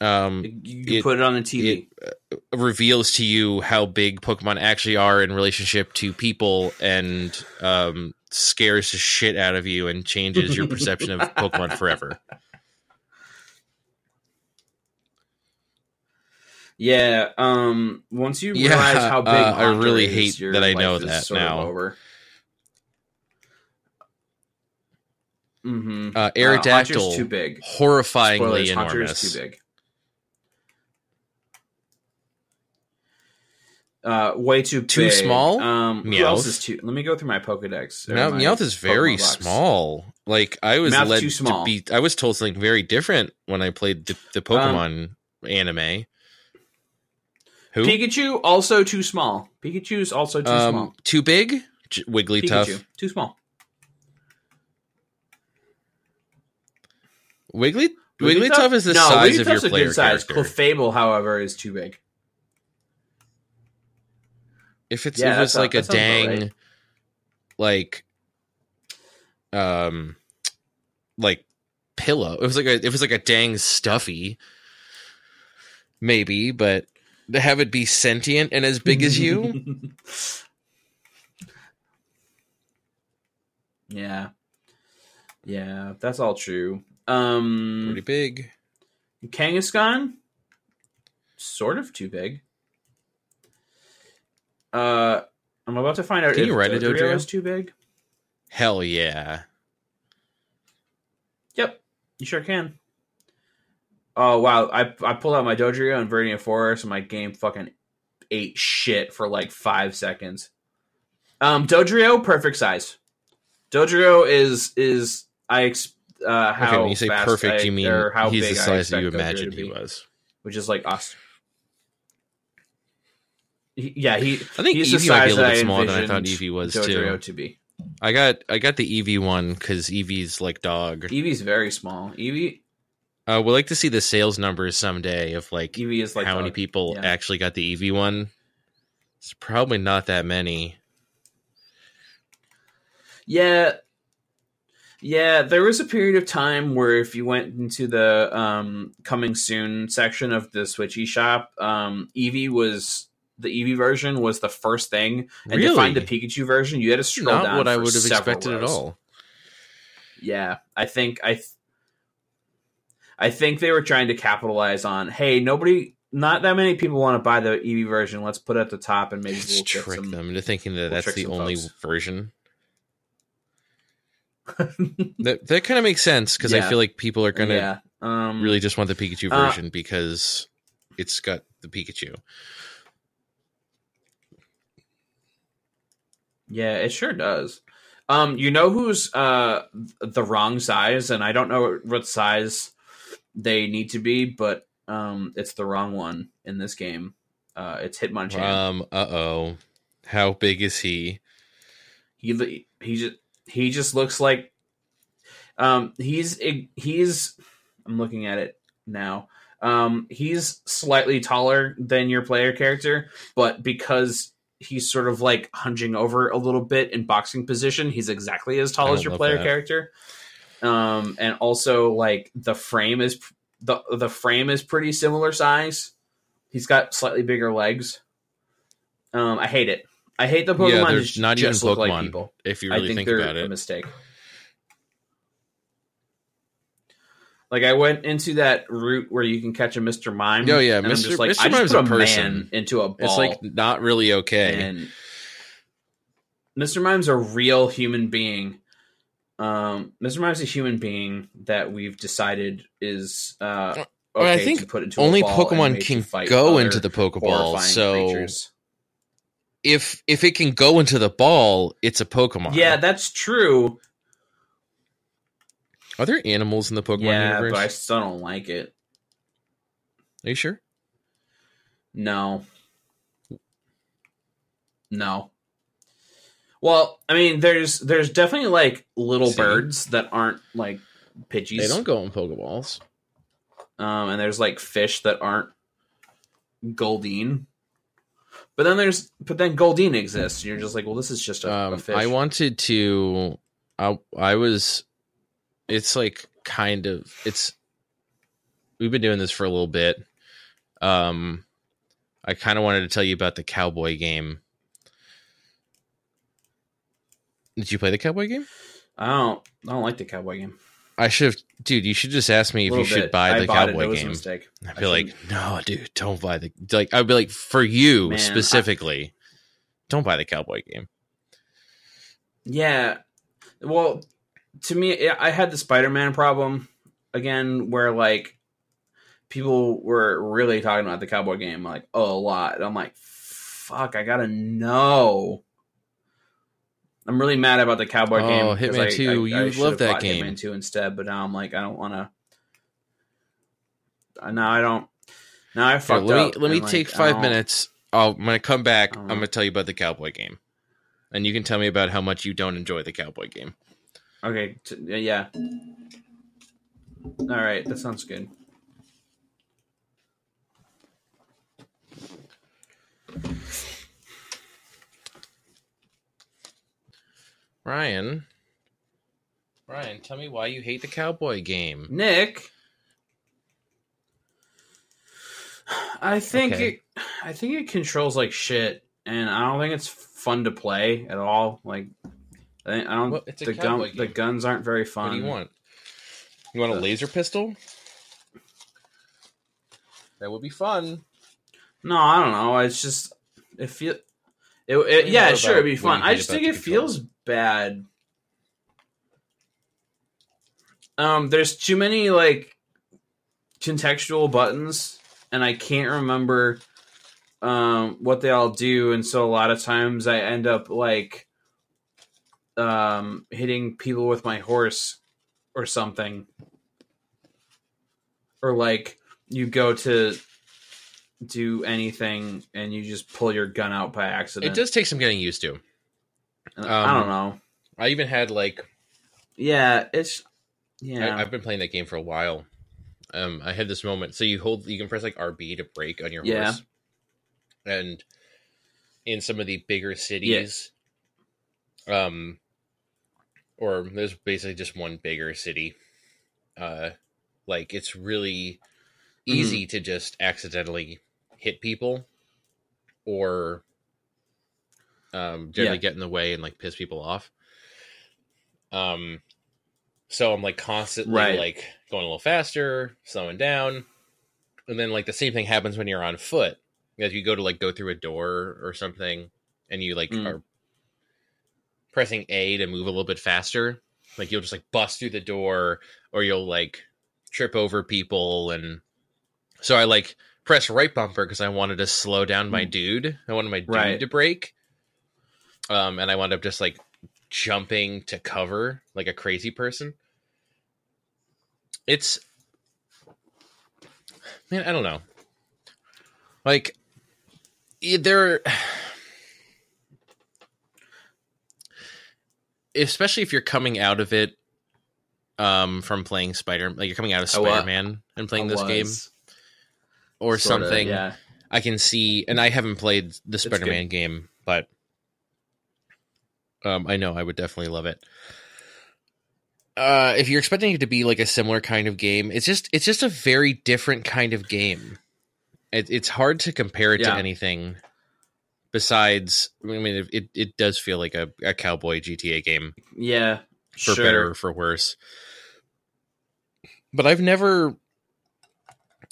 Um, you it, put it on the T V. It reveals to you how big Pokemon actually are in relationship to people, and um, scares the shit out of you and changes your perception of Pokemon forever. Yeah. Um, once you realize yeah, how big, uh, I really hate is, that I know that now. Over. Mm-hmm. Uh, Aerodactyl, uh, too big. Horrifyingly Spoilers, enormous. Too big. Uh, way too too big. small. Um, Meowth. Who else is too? Let me go through my Pokedex. Now, my Meowth is very small. Like I was Meowth's led too small. to be. I was told something very different when I played the, the Pokemon um, anime. Who? Pikachu also too small. Pikachu is also too um, small. Too big. J- Wigglytuff. Pikachu, too small. Wiggly Wigglytuff? Wigglytuff is the no, size of your player good size. character. Clefable, however, is too big. If it's yeah, if it's like a dang, right. like, um, like pillow. It was like a, it was like a dang stuffy, maybe, but to have it be sentient and as big as you. Yeah, yeah, that's all true. Um, pretty big. Kangaskhan, sort of too big. Uh, I'm about to find out Can if you write Dodrio, Dodrio is too big. Hell yeah. Yep, you sure can. Oh wow, I I pulled out my Dodrio and Viridian Forest, and my game fucking ate shit for like five seconds. Um, Dodrio, perfect size. Dodrio is is I. Ex- Uh, how okay, when you say perfect, I, you mean he's the size that you imagined he was, which is like awesome. He, yeah, he. I think he's Eevee the size might be a little bit smaller than I thought Eevee was Dodrio too. To be. I got I got the Eevee one because Eevee's like dog. Eevee's very small. Eevee. Uh, we'll like to see the sales numbers someday of like, Eevee is like how dog. many people yeah. actually got the Eevee one. It's probably not that many. Yeah. Yeah, there was a period of time where if you went into the um, coming soon section of the Switch eShop, um, Eevee was the Eevee version was the first thing, and really? to find the Pikachu version, you had to scroll Not down. What for I would have expected rows. at all. Yeah, I think I, th- I think they were trying to capitalize on. Hey, nobody. Not that many people want to buy the Eevee version. Let's put it at the top and maybe Let's we'll trick get some, them into thinking that we'll that's the only folks. version. that that kind of makes sense because yeah. I feel like people are gonna yeah. um, really just want the Pikachu version uh, because it's got the Pikachu. Yeah, it sure does. Um, you know who's uh the wrong size, and I don't know what size they need to be, but um, it's the wrong one in this game. Uh, it's Hitmonchan. Um, uh oh, how big is he? He he just. He just looks like um, he's he's. I'm looking at it now. Um, he's slightly taller than your player character, but because he's sort of like hunching over a little bit in boxing position, he's exactly as tall as your player that. character. Um, and also, like the frame is the the frame is pretty similar size. He's got slightly bigger legs. Um, I hate it. I hate the Pokemon. Yeah, they're just not just even Pokemon. Like people. If you really I think, think they're about it, a mistake. Like I went into that route where you can catch a Mister Mime. Oh yeah, and Mister I'm just like, Mister I just Mime's put a person man into a ball. It's like not really okay. And Mister Mime's a real human being, Um, Mister Mime is a human being that we've decided is uh, okay I think to put into only a ball Pokemon can go into the Pokeball. So creatures. if if it can go into the ball, it's a Pokemon. Yeah, that's true. Are there animals in the Pokemon yeah, universe? Yeah, but I still don't like it. Are you sure? No. No. Well, I mean, there's there's definitely like little See? birds that aren't like Pidgeys. They don't go in Pokeballs. Um, and there's like fish that aren't Goldeen. But then there's but then Goldeen exists. And you're just like, well, this is just a, um, a fish. I wanted to. I I was. It's like kind of it's. We've been doing this for a little bit. Um, I kind of wanted to tell you about the cowboy game. Did you play the cowboy game? I don't. I don't like the cowboy game. I should have, dude. You should just ask me if you should bit. buy the I cowboy it, game. I'd be I like, shouldn't. no, dude, don't buy the like. I'd be like, for you Man, specifically, I... don't buy the cowboy game. Yeah, well, to me, I had the Spider-Man problem again, where like people were really talking about the cowboy game, like oh, a lot. And I'm like, fuck, I gotta know. I'm really mad about the cowboy oh, game. Oh, Hitman I, two. I, I, you I love that game. Hitman two instead, but now I'm like, I don't want to. No, I don't. Now I fucked Here, let up. Me, let me like, take five minutes. I'll, I'm going to come back. I'm going to tell you about the cowboy game. And you can tell me about how much you don't enjoy the cowboy game. Okay. T- yeah. All right. That sounds good. Ryan, Ryan, tell me why you hate the cowboy game. Nick, I think okay. it, I think it controls like shit, and I don't think it's fun to play at all. Like, I don't. Well, it's the, gun, the guns aren't very fun. What do you want? You want a laser pistol? That would be fun. No, I don't know. It's just it feel. It, it yeah, sure, it'd be fun. I just think it feels bad. Um, there's too many like contextual buttons, and I can't remember um what they all do, and so a lot of times I end up like um hitting people with my horse or something, or like you go to do anything and you just pull your gun out by accident. It does take some getting used to. Um, I don't know. I even had like, yeah, it's yeah. I, I've been playing that game for a while. Um, I had this moment. So you hold, you can press like R B to brake on your yeah. horse, and in some of the bigger cities, yeah. um, or there's basically just one bigger city. Uh, like it's really easy mm. to just accidentally hit people, or. Um, generally yeah. get in the way and like piss people off. Um, so I'm like constantly right. like going a little faster, slowing down, and then like the same thing happens when you're on foot. As you go to like go through a door or something, and you like mm. are pressing A to move a little bit faster. Like you'll just like bust through the door, or you'll like trip over people, and so I like press right bumper because I wanted to slow down my mm. dude. I wanted my dude right. to brake. Um, and I wound up just like jumping to cover like a crazy person. It's man, I don't know. Like there, especially if you're coming out of it um, from playing Spider, like you're coming out of Spider-Man oh, uh, and playing I this was. game or sort something. Of, yeah. I can see, and I haven't played the Spider-Man game, but. Um, I know I would definitely love it. Uh, if you're expecting it to be like a similar kind of game, it's just it's just a very different kind of game. It, it's hard to compare it yeah. to anything besides. I mean, it it does feel like a, a cowboy G T A game. Yeah, for sure. better or for worse. But I've never.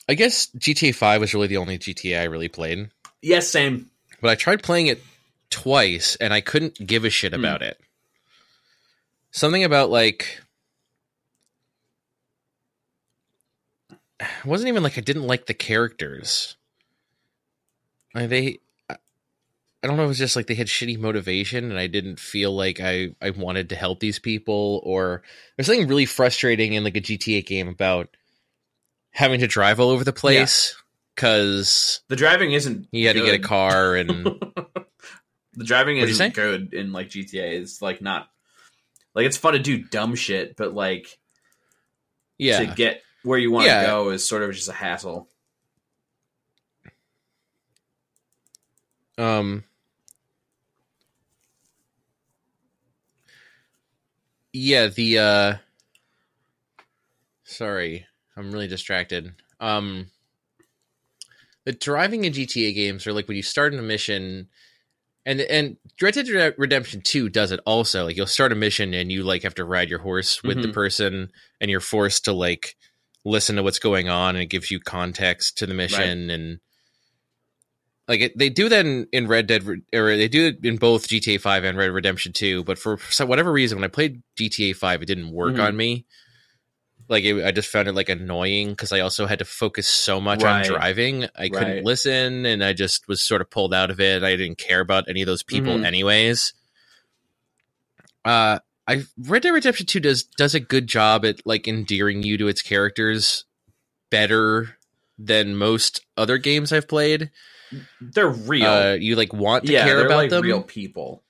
I guess G T A five was really the only G T A I really played. Yes, same. But I tried playing it twice, and I couldn't give a shit about mm. it. something about like, it wasn't even like I didn't like the characters. Like they, I don't know, it was just like they had shitty motivation and I didn't feel like I, I wanted to help these people, or there's something really frustrating in like a G T A game about having to drive all over the place because yeah. the driving isn't you had good. to get a car and the driving What'd isn't good in like G T A. It's like not like it's fun to do dumb shit, but like yeah. to get where you want yeah. to go is sort of just a hassle. Um, yeah, the, uh, sorry, I'm really distracted. Um, the driving in G T A games are like when you start a mission, and, and Red Dead Redemption two does it also. Like you'll start a mission and you like have to ride your horse with mm-hmm. the person and you're forced to like listen to what's going on, and it gives you context to the mission right. and like it, they do that in, in Red Dead, or they do it in both G T A five and Red Dead Redemption two. But for some, whatever reason, when I played G T A five, it didn't work mm-hmm. on me. Like it, I just found it like annoying because I also had to focus so much right. on driving. I right. couldn't listen, and I just was sort of pulled out of it. I didn't care about any of those people, mm-hmm. anyways. Uh, I Red Dead Redemption two does does a good job at like endearing you to its characters better than most other games I've played. They're real. Uh, you like want to yeah, care about like them. Real people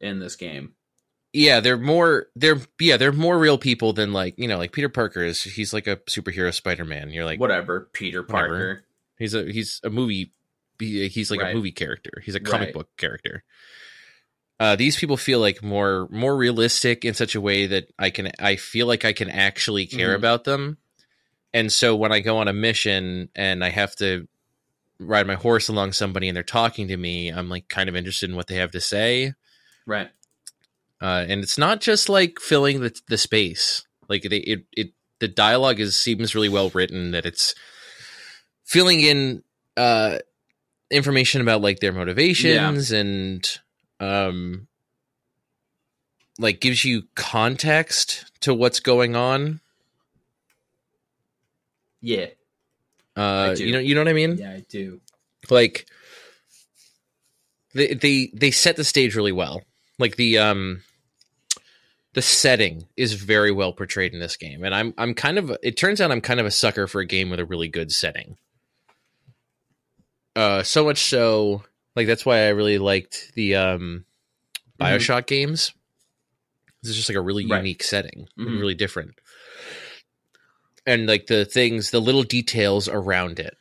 in this game. Yeah, they're more. They're yeah, they're more real people than like you know, like Peter Parker is. He's like a superhero Spider-Man. You're like whatever, Peter Parker. Whatever. He's a he's a movie. He's like right. a movie character. He's a comic right. book character. Uh, these people feel like more more realistic in such a way that I can. I feel like I can actually care mm-hmm. about them. And so when I go on a mission and I have to ride my horse along somebody and they're talking to me, I'm like kind of interested in what they have to say. Right. Uh, and it's not just like filling the the space. Like it, it, it the dialogue is seems really well written, that it's filling in uh, information about like their motivations yeah. and um, like gives you context to what's going on. Yeah. Uh, you know, you know what I mean? Yeah, I do. Like they, they, they set the stage really well. Like the, um, the setting is very well portrayed in this game. And I'm, I'm kind of, it turns out I'm kind of a sucker for a game with a really good setting. Uh, so much so like, that's why I really liked the, um, BioShock mm-hmm. games. This is just like a really right. unique setting, mm-hmm. really different. And like the things, the little details around it,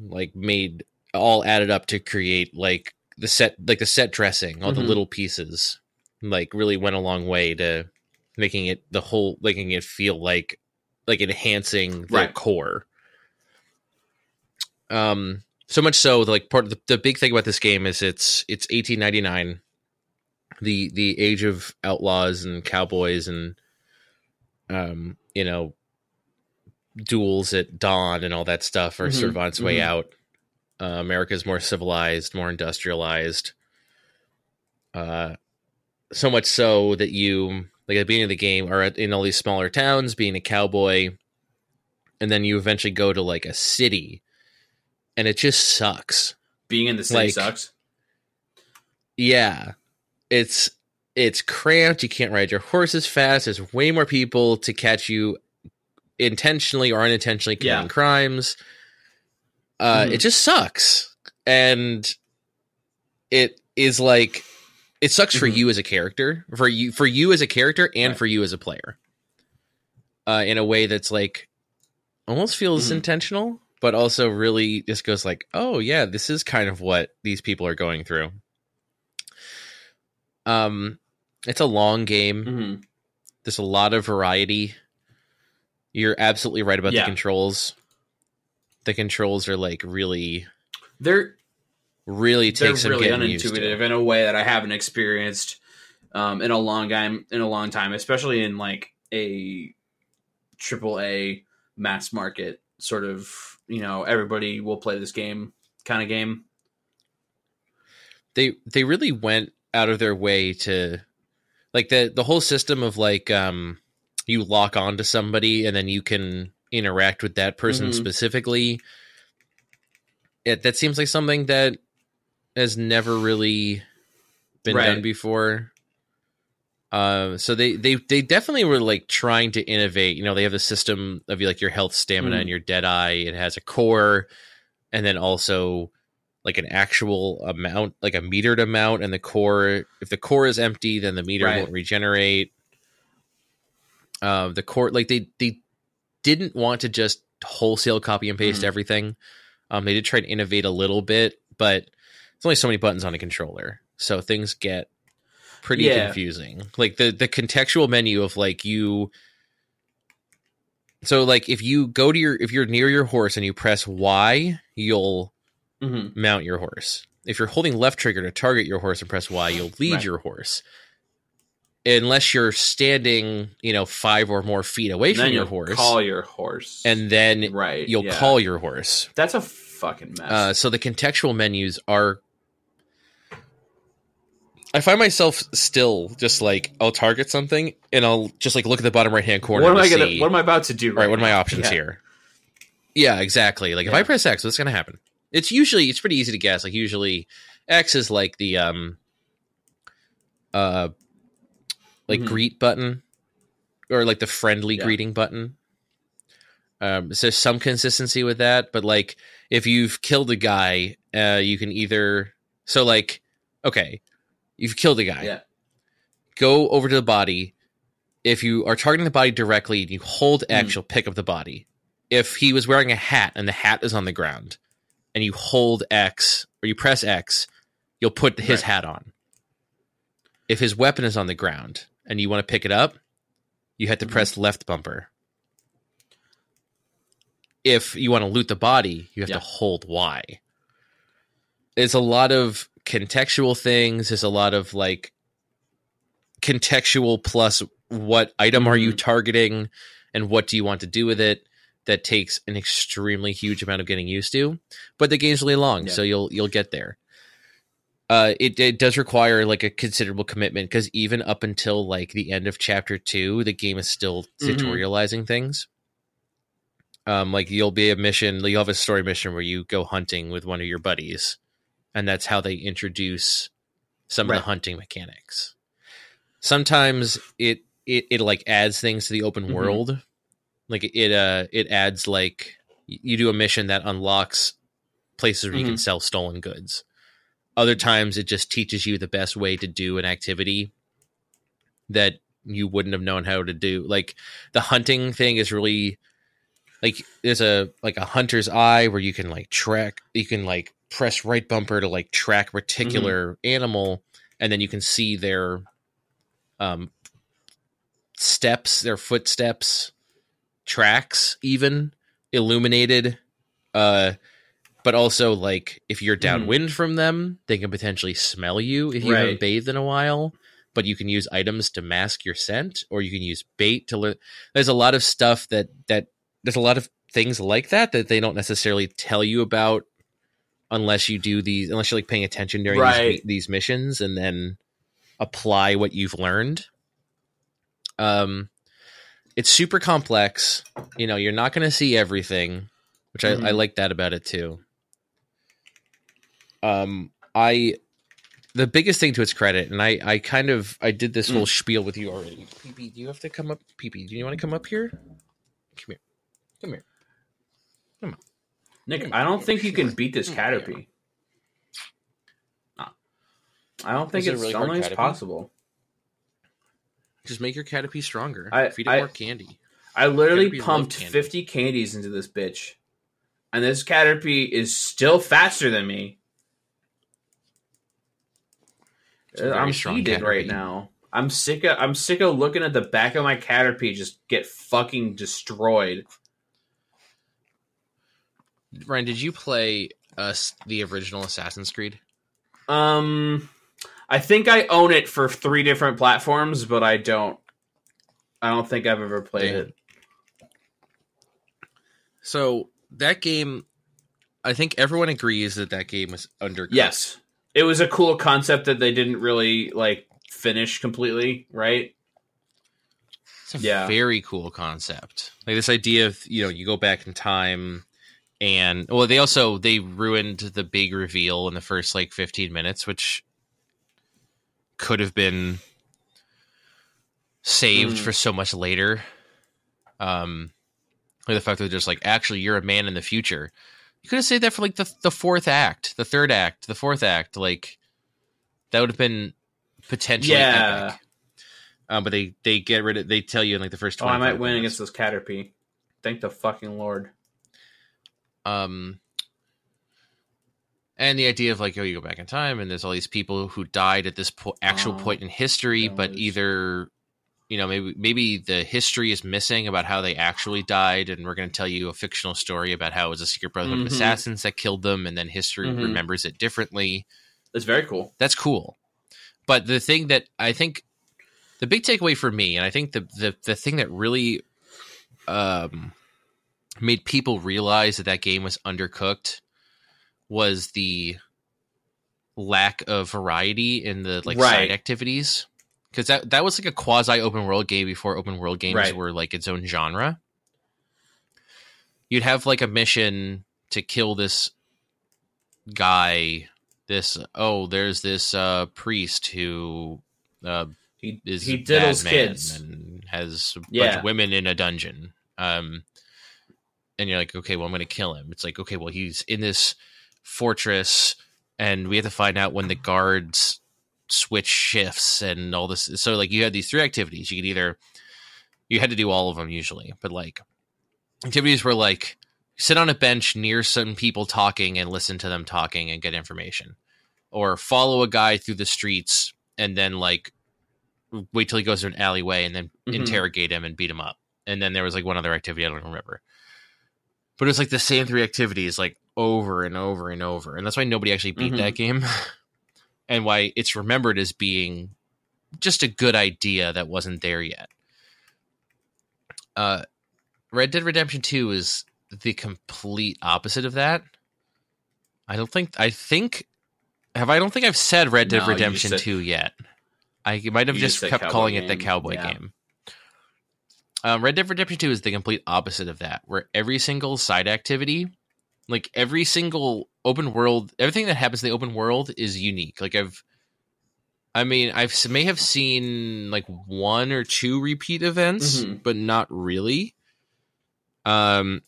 like made all added up to create like the set, like the set dressing, all mm-hmm. the little pieces, like really went a long way to making it the whole, making it feel like, like enhancing the right. core. Um, so much so like part of the, the big thing about this game is it's, it's eighteen ninety-nine, the, the age of outlaws and cowboys and, um, you know, duels at dawn and all that stuff are mm-hmm. sort of on its way mm-hmm. out. Uh, America's more civilized, more industrialized. Uh, so much so that you, like at the beginning of the game, are in all these smaller towns, being a cowboy, and then you eventually go to like a city, and it just sucks. Being in the city like, sucks. Yeah, it's it's cramped. You can't ride your horses fast. There's way more people to catch you intentionally or unintentionally committing yeah. crimes. Uh, mm. It just sucks. And it is like, it sucks mm-hmm. for you as a character, for you, for you as a character and right. for you as a player, uh, in a way that's like almost feels mm. intentional, but also really just goes like, oh yeah, this is kind of what these people are going through. Um, it's a long game. Mm-hmm. There's a lot of variety. You're absolutely right about yeah. the controls. The controls are like really, they're really takes they're really some getting unintuitive used to. In a way that I haven't experienced um, in a long time. In a long time, especially in like a triple A mass market sort of, you know, everybody will play this game kind of game. They they really went out of their way to like the the whole system of like um you lock onto somebody and then you can interact with that person mm-hmm. specifically. It, that seems like something that has never really been right. done before. Uh, so they, they, they definitely were like trying to innovate. You know, they have a system of like your health, stamina, mm. and your dead eye. It has a core, and then also like an actual amount, like a metered amount. And the core, if the core is empty, then the meter right. won't regenerate. Uh, the core, like they they didn't want to just wholesale copy and paste mm. everything. Um, they did try to innovate a little bit, but there's only so many buttons on a controller, so things get pretty yeah. confusing. Like the the contextual menu of like you. So like if you go to your if you're near your horse and you press Y, you'll mm-hmm. mount your horse. If you're holding left trigger to target your horse and press Y, you'll lead right. your horse. Unless you're standing, you know, five or more feet away from your horse, call your horse, and then right, you'll yeah. call your horse. That's a fucking mess. Uh, so the contextual menus are. I find myself still just like I'll target something and I'll just like look at the bottom right hand corner. What am I gonna? See, what am I about to do? Right. Right what are my options yeah. here? Yeah, exactly. Like yeah. if I press X, what's going to happen? It's usually it's pretty easy to guess. Like usually, X is like the um. Uh. Like mm-hmm. greet button or like the friendly yeah. greeting button. Um, so some consistency with that, but like if you've killed a guy, uh, you can either. So like, okay, you've killed a guy. Yeah. Go over to the body. If you are targeting the body directly and you hold X, mm. you'll pick up the body. If he was wearing a hat and the hat is on the ground and you hold X or you press X, you'll put his right. hat on. If his weapon is on the ground and you want to pick it up, you have to mm-hmm. press left bumper. If you want to loot the body, you have yeah. to hold Y. It's a lot of contextual things. There's a lot of like contextual plus what item mm-hmm. are you targeting and what do you want to do with it. That takes an extremely huge amount of getting used to, but the game's really long, yeah. so you'll you'll get there. Uh, it, it does require like a considerable commitment because even up until like the end of chapter two, the game is still tutorializing mm-hmm. things. Um, like you'll be a mission, you'll have a story mission where you go hunting with one of your buddies, and that's how they introduce some right. of the hunting mechanics. Sometimes it it it like adds things to the open mm-hmm. world, like it uh it adds like you do a mission that unlocks places where mm-hmm. you can sell stolen goods. Other times it just teaches you the best way to do an activity that you wouldn't have known how to do. Like the hunting thing is really like there's a like a hunter's eye where you can like track, you can like press right bumper to like track particular mm-hmm. animal. And then you can see their um, steps, their footsteps, tracks, even illuminated, uh, but also, like, if you're downwind mm. from them, they can potentially smell you if you right. haven't bathed in a while. But you can use items to mask your scent, or you can use bait to learn. There's a lot of stuff that, that there's a lot of things like that that they don't necessarily tell you about unless you do these, unless you're, like, paying attention during right. these, these missions and then apply what you've learned. Um, it's super complex. You know, you're not going to see everything, which mm-hmm. I, I like that about it, too. Um, I, the biggest thing to its credit, and I, I kind of, I did this mm. whole spiel with you already. P P, do you have to come up? P P, do you want to come up here? Come here. Come here. Come on. Nick, come I don't here. think you can beat this Caterpie. No. I don't think Is it's it really only as possible. Just make your Caterpie stronger. I, Feed it I, more candy. I literally Caterpie pumped candy. fifty candies into this bitch. And this Caterpie is still faster than me. I'm heated right now. I'm sick of I'm sick of looking at the back of my Caterpie just get fucking destroyed. Ryan, did you play uh, the original Assassin's Creed? Um, I think I own it for three different platforms, but I don't. I don't think I've ever played Damn. it. So that game, I think everyone agrees that that game was undercooked. Yes. It was a cool concept that they didn't really like finish completely, right? It's a yeah. very cool concept. Like this idea of, you know, you go back in time and, well, they also, they ruined the big reveal in the first like fifteen minutes, which could have been saved mm. for so much later. Um, or the fact that they're just like, actually, you're a man in the future. You could have saved that for like the the fourth act, the third act, the fourth act. Like that would have been potentially yeah. epic. Um, but they they get rid of. They tell you in like the first. Oh, I might win minutes. against this Caterpie. Thank the fucking Lord. Um, and the idea of like, oh, you go back in time, and there's all these people who died at this po- actual oh, point in history, gosh. but either. You know, maybe maybe the history is missing about how they actually died, and we're going to tell you a fictional story about how it was a secret brotherhood mm-hmm. of assassins that killed them, and then history mm-hmm. remembers it differently. That's very cool. That's cool. But the thing that I think the big takeaway for me, and I think the the, the thing that really um, made people realize that that game was undercooked was the lack of variety in the like right. side activities. Because that, that was like a quasi open world game before open world games right. were like its own genre. You'd have like a mission to kill this guy. This oh, there's this uh, priest who uh, he is he diddles kids and has a yeah. bunch of women in a dungeon. Um, and you're like, okay, well, I'm going to kill him. It's like, okay, well, he's in this fortress, and we have to find out when the guards switch shifts and all this. So like you had these three activities. You could either, you had to do all of them usually, but like activities were like sit on a bench near some people talking and listen to them talking and get information, or follow a guy through the streets and then like wait till he goes to an alleyway and then mm-hmm. interrogate him and beat him up. And then there was like one other activity I don't remember, but it was like the same three activities like over and over and over. And that's why nobody actually beat mm-hmm. that game. And why it's remembered as being just a good idea that wasn't there yet. Uh, Red Dead Redemption two is the complete opposite of that. I don't think I think have I don't think I've said Red Dead no, Redemption said, two yet. I might have just, just kept calling game. it the cowboy yeah. game. Um, Red Dead Redemption two is the complete opposite of that, where every single side activity, like every single open world, everything that happens in the open world is unique. Like I've, I mean, I've may have seen like one or two repeat events, mm-hmm. but not really. Um,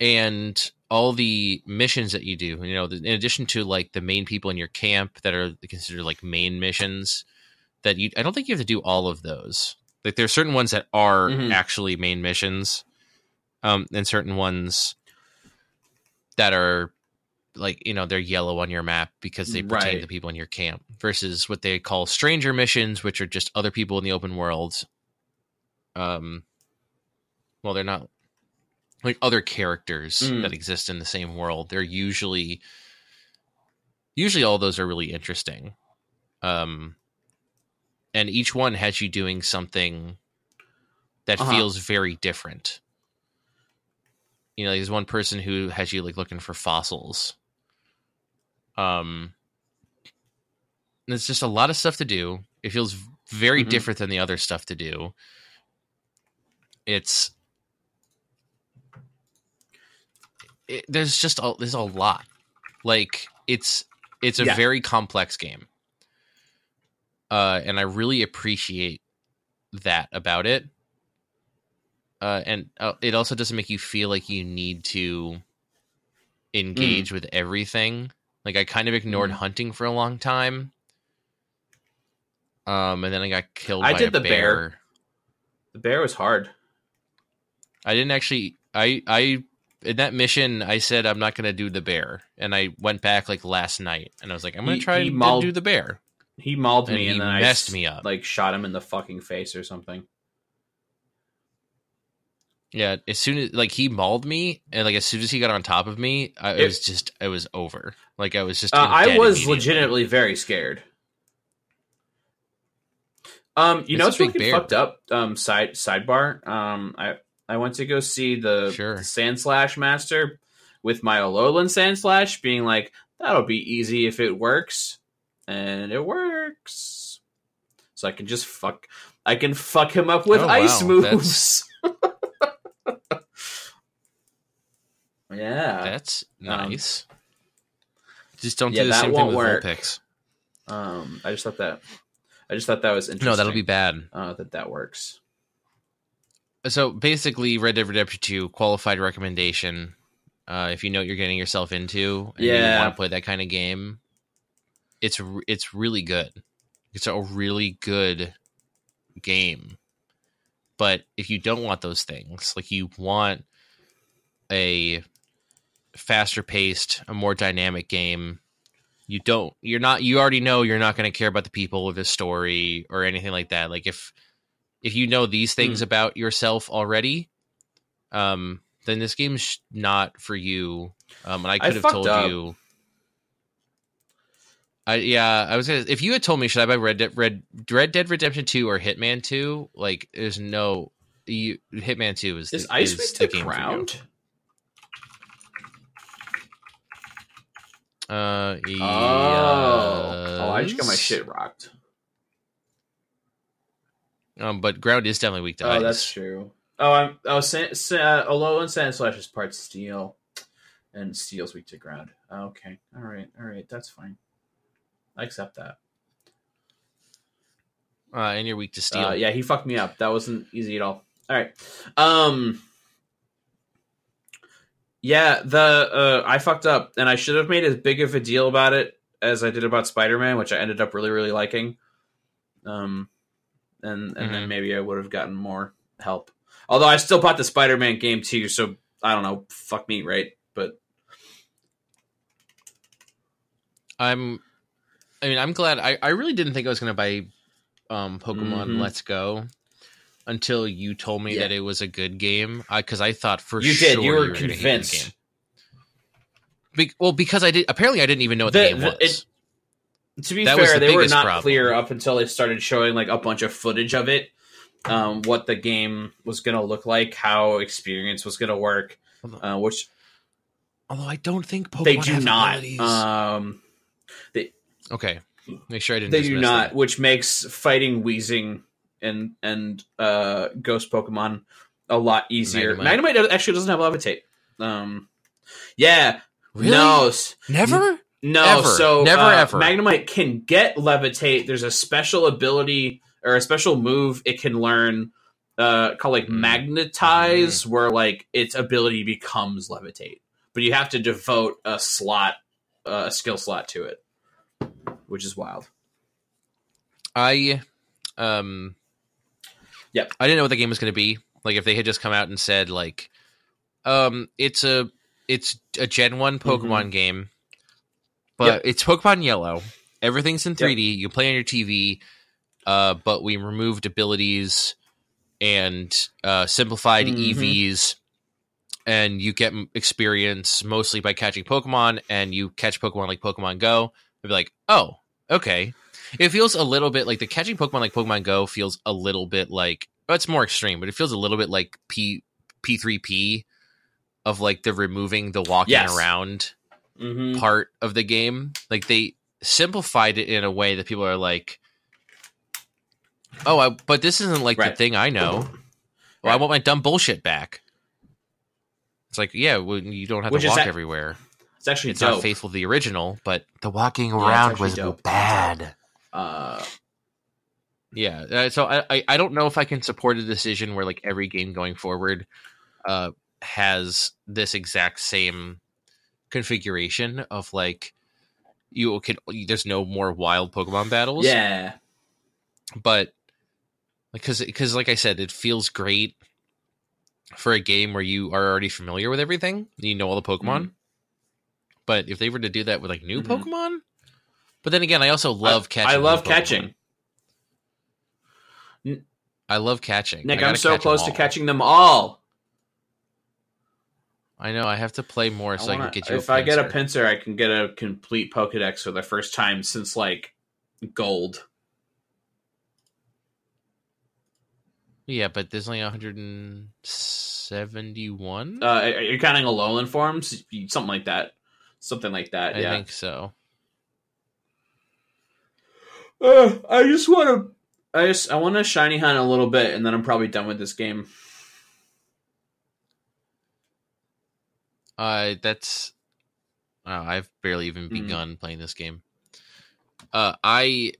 and all the missions that you do, you know, in addition to like the main people in your camp that are considered like main missions, that you, I don't think you have to do all of those. Like there are certain ones that are mm-hmm. actually main missions, um, and certain ones that are like, you know, they're yellow on your map because they pertain right. to people in your camp, versus what they call stranger missions, which are just other people in the open world. Um, well, they're not like other characters mm. that exist in the same world. They're usually, usually all those are really interesting. Um, and each one has you doing something that uh-huh. feels very different. You know, there's one person who has you like looking for fossils. Um, there's just a lot of stuff to do. It feels very mm-hmm. different than the other stuff to do. It's it, there's just a, there's a lot. Like it's it's a yeah. very complex game, uh, and I really appreciate that about it. Uh, and uh, it also doesn't make you feel like you need to engage mm. with everything. Like I kind of ignored mm. hunting for a long time. Um, and then I got killed I by did a the bear. bear. The bear was hard. I didn't actually, I, I, in that mission, I said, I'm not going to do the bear. And I went back like last night and I was like, I'm going to try to mauled, do the bear. He mauled and me and then I messed me up. Like shot him in the fucking face or something. Yeah, as soon as like he mauled me, and like as soon as he got on top of me, I, it, it was just it was over. Like I was just, uh, I was legitimately very scared. Um, you it's know, it's fucking fucked up. Um, side sidebar. Um, I I went to go see the sure. Sandslash Master with my Alolan Sandslash, being like, that'll be easy if it works, and it works. So I can just fuck. I can fuck him up with oh, ice wow. moves. That's... yeah, that's nice. Um, just don't yeah, do the same thing with Vulpix. Um, I just thought that. I just thought that was interesting. No, that'll be bad. Uh, that that works. So basically, Red Dead Redemption two qualified recommendation. Uh, if you know what you're getting yourself into, and yeah. you want to play that kind of game, it's it's really good. It's a really good game. But if you don't want those things, like you want a faster paced, a more dynamic game, you don't. You're not. You already know you're not going to care about the people or the story or anything like that. Like if if you know these things mm. about yourself already, um. then this game's not for you. Um, and I could I have told up. you. I yeah, I was gonna. If you had told me, should I buy Red De- Red Red Dead Redemption two or Hitman two? Like, there's no you, Hitman two is is the, Ice is the game round. Uh, oh. Yes. oh, I just got my shit rocked. Um, but ground is definitely weak to oh, ice. Oh, that's true. Oh, I'm. Oh, sand, sand, uh, Alolan Sand Slash is part steel, and steel's weak to ground. Okay, all right, all right, that's fine. I accept that. Uh, and you're weak to steel. Uh, yeah, he fucked me up. That wasn't easy at all. All right. Um. Yeah, the uh, I fucked up, and I should have made as big of a deal about it as I did about Spider-Man, which I ended up really, really liking. Um, and and mm-hmm. then maybe I would have gotten more help. Although I still bought the Spider-Man game too, so I don't know. Fuck me, right? But I'm, I mean, I'm glad. I, I really didn't think I was going to buy um, Pokemon mm-hmm. Let's Go until you told me yeah. that it was a good game. Because I, I thought for you sure did. You were, you were convinced. Be- well, because I did. Apparently, I didn't even know what the, the game was. It, to be that fair, the they were not problem. clear up until they started showing like a bunch of footage of it. Um, what the game was going to look like, how experience was going to work, uh, which... Although I don't think Pokemon they do have not. abilities. Um, they, okay, make sure I didn't They do not, that. Which makes fighting Weezing and and uh, Ghost Pokemon a lot easier. Magnemite, Magnemite actually doesn't have Levitate. Um, yeah. Really? No. Never? No. Ever. So, Never, uh, ever. Magnemite can get Levitate. There's a special ability... or a special move it can learn uh, called like Magnetize, mm-hmm. where like its ability becomes Levitate. But you have to devote a slot, uh, a skill slot to it, which is wild. I, um, yep. I didn't know what the game was going to be. Like if they had just come out and said like, um, it's a it's a Gen one Pokemon mm-hmm. game, but yep. it's Pokemon Yellow. Everything's in three D. Yep. You play on your T V. Uh, but we removed abilities and uh, simplified mm-hmm. E Vs, and you get experience mostly by catching Pokemon, and you catch Pokemon like Pokemon Go. I'd be like, oh, okay. It feels a little bit like the catching Pokemon like Pokemon Go feels a little bit like, well, it's more extreme, but it feels a little bit like P, P3P of like the removing the walking yes. around mm-hmm. part of the game. Like they simplified it in a way that people are like, oh, I, but this isn't like right. the thing I know. Right. Well, I want my dumb bullshit back. It's like, yeah, well, you don't have Which to walk ha- everywhere. It's actually it's dope. Not faithful to the original, but the walking around yeah, was dope. bad. Uh, yeah, uh, so I, I I don't know if I can support a decision where like every game going forward uh, has this exact same configuration of like you can. There's no more wild Pokemon battles. Yeah, but. Because, because, like I said, it feels great for a game where you are already familiar with everything. You know all the Pokemon. Mm-hmm. But if they were to do that with, like, new mm-hmm. Pokemon? But then again, I also love I, catching. I love catching. N- I love catching. Nick, I'm so close to catching them all. I know. I have to play more so I, wanna, I can get you if a If I get a pincer, I can get a complete Pokedex for the first time since, like, Gold. Yeah, but there's only one hundred seventy-one. Uh, are you counting Alolan forms? Something like that. Something like that, I yeah. I think so. Uh, I just want to I just I want to shiny hunt a little bit, and then I'm probably done with this game. Uh, that's oh, I've barely even begun mm. playing this game. Uh, I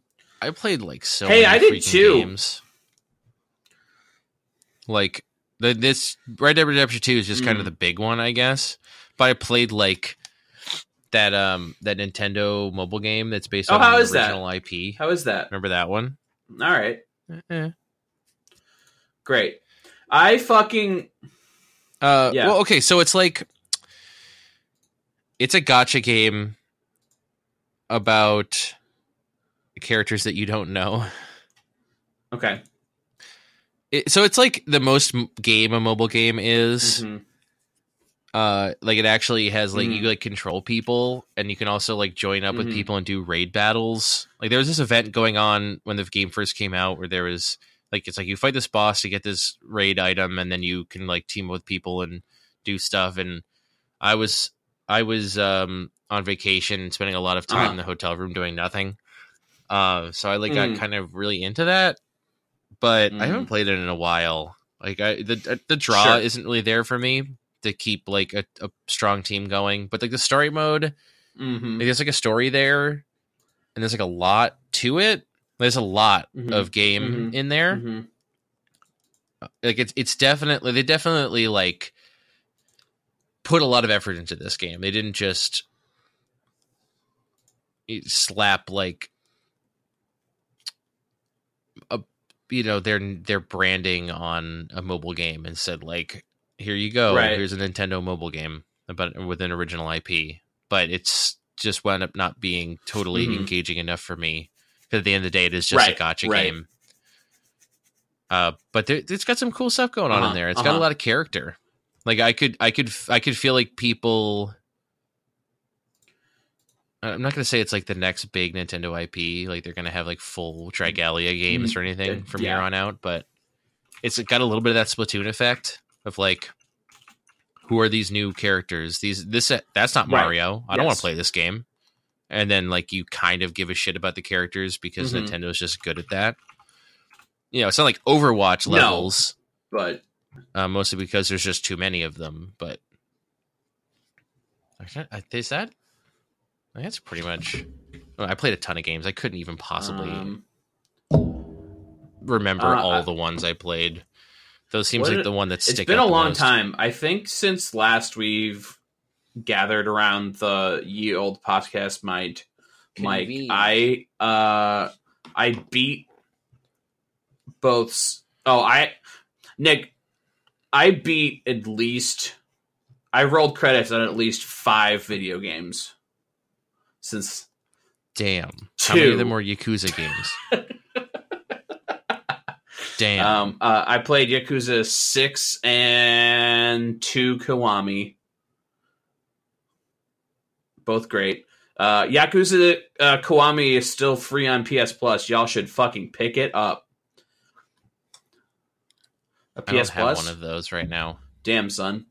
I played like so hey, many I freaking did too. games. Like the, this Red Dead Redemption two is just mm. kind of the big one, I guess. But I played like that um that Nintendo mobile game that's based oh, on how the is original that? I P. How is that? Remember that one? All right. Uh-uh. Great. I fucking. Uh, yeah. Well, okay. So it's like. It's a gacha game about characters that you don't know. Okay. It, so it's like the most game a mobile game is. Mm-hmm. Uh, like it actually has like mm-hmm. you like control people, and you can also like join up mm-hmm. with people and do raid battles. Like there was this event going on when the game first came out where there was like it's like you fight this boss to get this raid item, and then you can like team up with people and do stuff. And I was I was um on vacation, spending a lot of time uh-huh. in the hotel room doing nothing. Uh, so I like mm-hmm. got kind of really into that, but mm-hmm. I haven't played it in a while. Like I the the draw sure. isn't really there for me to keep like a, a strong team going, but like the story mode, mm-hmm. like, there's like a story there, and there's like a lot to it. There's a lot mm-hmm. of game mm-hmm. in there. Mm-hmm. Like it's, it's definitely, they definitely like put a lot of effort into this game. They didn't just slap like a, you know, their, their branding on a mobile game and said like, here you go. Right. Here's a Nintendo mobile game about with an original I P, but it's just wound up not being totally mm-hmm. engaging enough for me. Because at the end of the day, it is just right. a gacha right. game. Uh, but there, it's got some cool stuff going uh-huh. on in there. It's uh-huh. got a lot of character. Like I could, I could, I could feel like people. I'm not going to say it's like the next big Nintendo I P. Like they're going to have like full Dragalia games mm-hmm. or anything from yeah. here on out. But it's got a little bit of that Splatoon effect. Of like, who are these new characters? These this uh, that's not right. Mario. I yes. don't want to play this game. And then like you kind of give a shit about the characters because mm-hmm. Nintendo's just good at that. You know, it's not like Overwatch levels, no, but uh, mostly because there's just too many of them. But is that? That's pretty much. I played a ton of games. I couldn't even possibly um, remember uh, all I, the ones I played. Those seems what like it, the one that's sticking. It's been a long most. time. I think since last we've gathered around the ye old podcast might Mike, I uh I beat both oh I Nick I beat at least I rolled credits on at least five video games since Damn. Two. How many of them were Yakuza games? Damn. Um, uh, I played Yakuza six and two Kiwami. Both great. Uh, Yakuza uh, Kiwami is still free on P S Plus. Y'all should fucking pick it up. A P S I don't have Plus? One of those right now. Damn, son.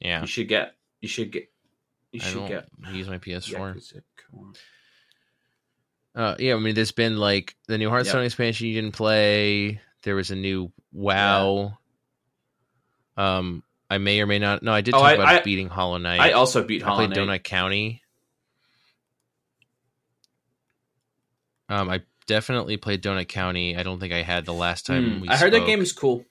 Yeah. You should get. You should get. You should I don't get. Use my P S four. Yakuza Kiwami. Uh, yeah, I mean, there's been like the new Hearthstone yep. expansion you didn't play. There was a new WoW. Yeah. Um, I may or may not. No, I did oh, talk I, about I, beating Hollow Knight. I also beat I Hollow Knight. I played Donut County. Um, I definitely played Donut County. I don't think I had the last time mm, we I heard spoke. That game is cool.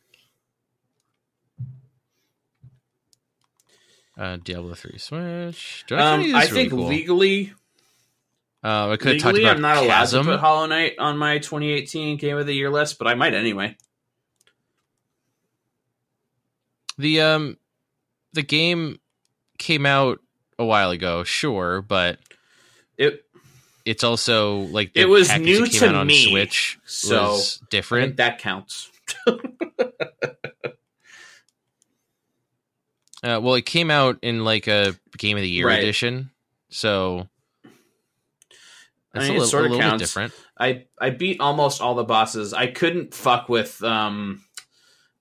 Uh, Diablo three Switch. Donut um, County is I really think cool. legally... Uh, I could Legally, talked about I'm not Chasm. allowed to put Hollow Knight on my twenty eighteen Game of the Year list, but I might anyway. The um, the game came out a while ago, sure, but it it's also like the it was new that came to out on me. Switch so was different. I think that counts. uh, well, it came out in like a Game of the Year right. edition, so. I mean, a little, it sort of counts. Different. I, I beat almost all the bosses. I couldn't fuck with um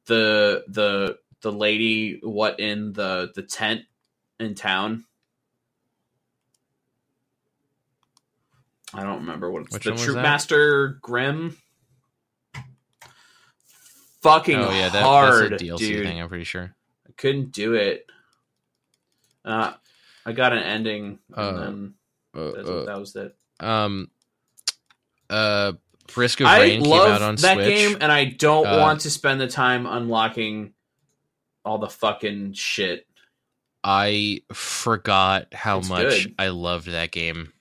the the the lady what in the, the tent in town. I don't remember what it's Which the Troopmaster Grim. fucking hard. Oh yeah, that, hard, that's a D L C dude. thing, I'm pretty sure. I couldn't do it. Uh, I got an ending, and uh, then uh, that's, uh, that was it. Um, uh, Risk of Rain came out on Switch. I love that game, and I don't uh, want to spend the time unlocking all the fucking shit. I forgot how it's much good. I loved that game.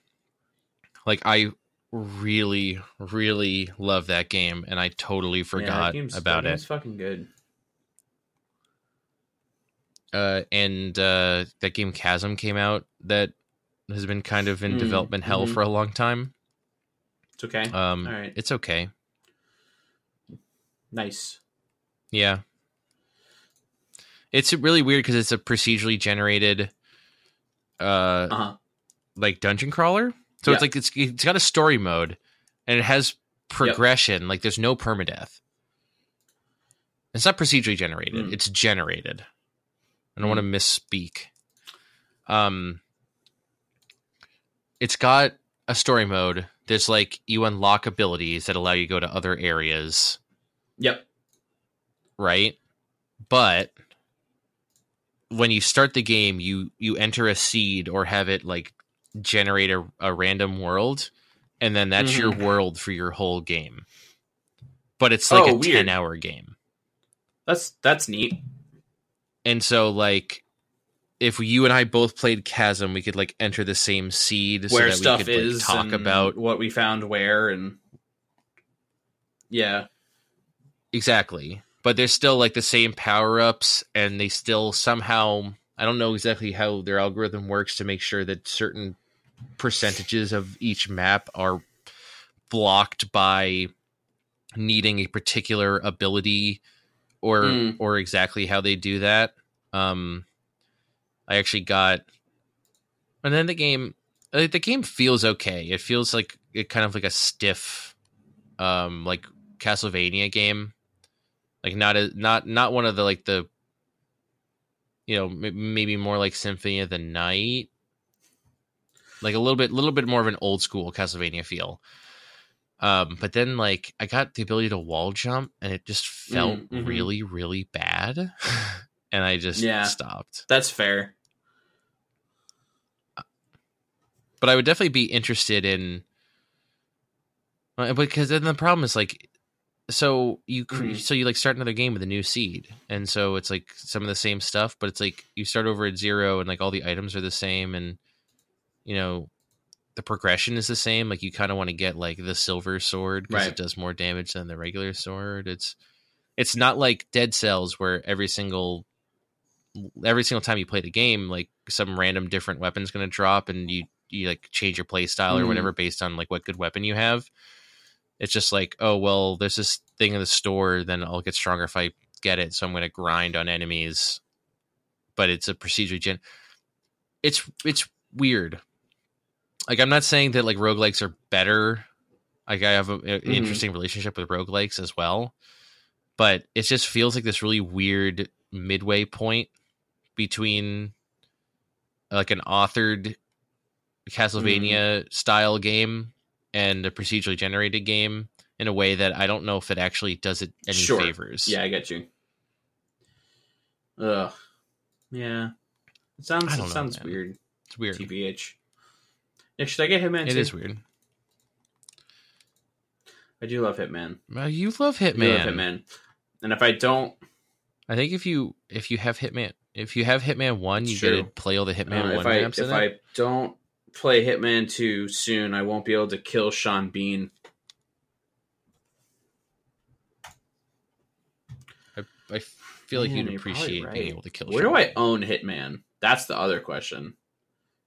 Like, I really, really love that game, and I totally forgot yeah, about it. It's fucking good. Uh, and uh, that game Chasm came out that has been kind of in mm, development hell mm-hmm. for a long time. It's okay. Um, All right. It's okay. Nice. Yeah. It's really weird because it's a procedurally generated, uh, uh-huh. like dungeon crawler. So yeah. it's like it's it's got a story mode, and it has progression. Yep. Like there's no permadeath. It's not procedurally generated. Mm. It's generated. I don't mm. want to misspeak. Um, it's got a story mode. There's like you unlock abilities that allow you to go to other areas. Yep. Right, but when you start the game, you, you enter a seed or have it like generate a, a random world. And then that's mm-hmm. your world for your whole game. But it's like oh, a weird. ten hour game. That's, that's neat. And so like, if you and I both played Chasm, we could like enter the same seed where so that stuff we could is like, talk about what we found where. And yeah, exactly. But there's still like the same power-ups, and they still somehow, I don't know exactly how their algorithm works to make sure that certain percentages of each map are blocked by needing a particular ability or mm. or exactly how they do that. Um, I actually got, and then the game, the game feels okay. It feels like it kind of like a stiff, um, like Castlevania game. Like not a, not not one of the like the, you know, m- maybe more like Symphony of the Night, like a little bit little bit more of an old school Castlevania feel. Um, but then like I got the ability to wall jump, and it just felt mm-hmm. really really bad, and I just yeah, stopped. That's fair. But I would definitely be interested in, because then the problem is like. So you mm-hmm. so you like start another game with a new seed, and so it's like some of the same stuff, but it's like you start over at zero, and like all the items are the same, and you know the progression is the same. Like you kind of want to get like the silver sword because right. it does more damage than the regular sword. It's it's not like Dead Cells where every single every single time you play the game, like some random different weapon's going to drop, and you you like change your play style mm-hmm. or whatever based on like what good weapon you have. It's just like, oh, well, there's this thing in the store, then I'll get stronger if I get it, so I'm going to grind on enemies. But it's a procedure gen. It's it's weird. Like, I'm not saying that, like, roguelikes are better. Like, I have a, an mm-hmm. interesting relationship with roguelikes as well. But it just feels like this really weird midway point between, like, an authored Castlevania-style mm-hmm. game and a procedurally generated game in a way that I don't know if it actually does it any sure. favors. Yeah, I get you. Ugh. Yeah. It sounds, it know, sounds weird. It's weird. T B H. Nick, should I get Hitman two? It is weird. I do love Hitman. Well, you love Hitman. I love Hitman. And if I don't... I think if you if you have Hitman... If you have Hitman one, you true. get to play all the Hitman uh, one maps in it. If I don't... play Hitman two soon, I won't be able to kill Sean Bean. I, I feel like Man, you'd appreciate right. being able to kill Where Sean Where do I own Hitman? That's the other question.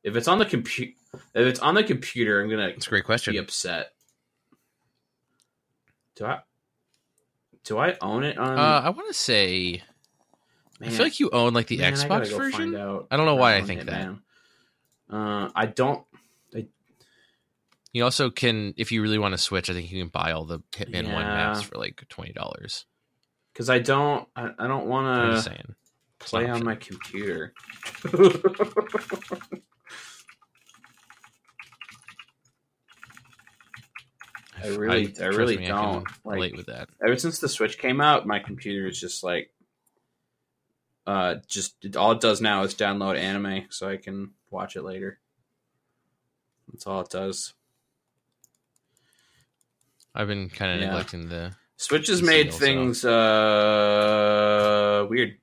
If it's on the computer, if it's on the computer, I'm gonna That's a great question. be upset. Do I do I own it on uh, I wanna say Man. I feel like you own like the Man, Xbox I version. I don't know why I, I think Hitman. that. Uh, I don't. I, you also can, if you really want to switch, I think you can buy all the Hitman yeah, one maps for like twenty dollars. Because I don't, I, I don't want to play on my computer. I I really, I, I really me, don't I like, relate with that. Ever since the Switch came out, my computer is just like, uh, just it, all it does now is download anime so I can watch it later. That's all it does. I've been kind of yeah. neglecting the Switch has the made single, things so. uh weird.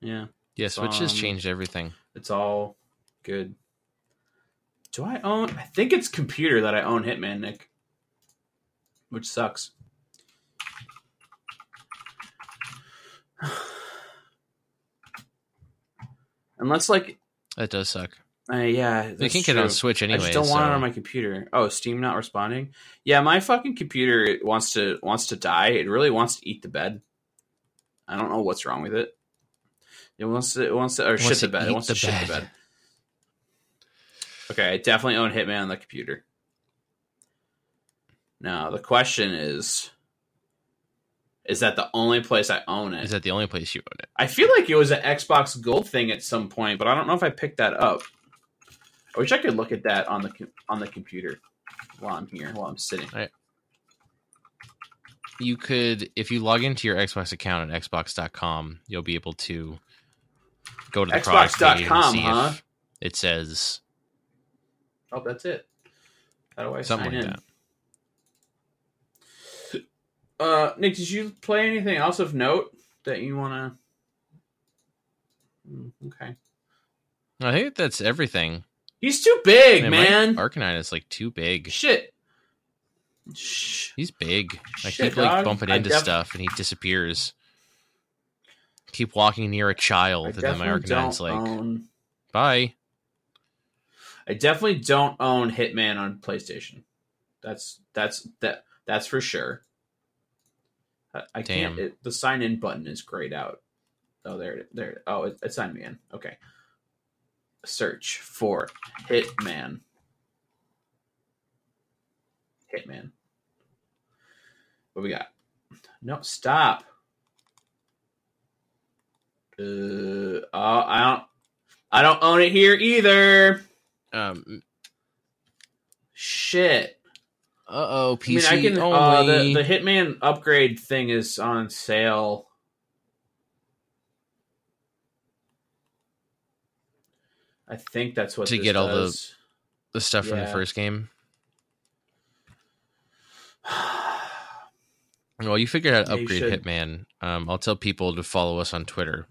Yeah. Yeah, Switch um, has changed everything. It's all good. Do I own... I think it's computer that I own Hitman, Nick. Which sucks. Unless, like... That does suck. Uh, yeah, that's You can't true. get it on Switch anyway. I just don't so. want it on my computer. Oh, Steam not responding? Yeah, my fucking computer wants to wants to die. It really wants to eat the bed. I don't know what's wrong with it. It wants to... It wants to or it wants shit to the bed. It wants to shit bed. the bed. Okay, I definitely own Hitman on the computer. Now, the question is, is that the only place I own it? Is that the only place you own it? I feel like it was an Xbox Gold thing at some point, but I don't know if I picked that up. I wish I could look at that on the on the computer while I'm here, while I'm sitting. All right. You could, if you log into your Xbox account at Xbox dot com, you'll be able to go to the Xbox dot com, huh? It says... Oh, that's it. How do I Something sign like in? That. Uh, Nick, did you play anything else of note that you want to... Okay. I think that's everything. He's too big, man. man. Arcanine is, like, too big. Shit. He's big. I Shit, keep, like, dog. bumping I into def- stuff, and he disappears. Keep walking near a child, I and then my Arcanine's like, own... bye. I definitely don't own Hitman on PlayStation. That's that's that that's for sure. I, I can't. It, the sign in button is grayed out. Oh, there, there. Oh, it, it signed me in. Okay. Search for Hitman. Hitman. What we got? No, stop. Uh, oh, I don't. I don't own it here either. Um, Shit. Uh-oh, P C I mean, I can, only. Uh, the, the Hitman upgrade thing is on sale. I think that's what To get does. all the, the stuff yeah. from the first game? Well, you figured out upgrade Hitman. Um, I'll tell people to follow us on Twitter.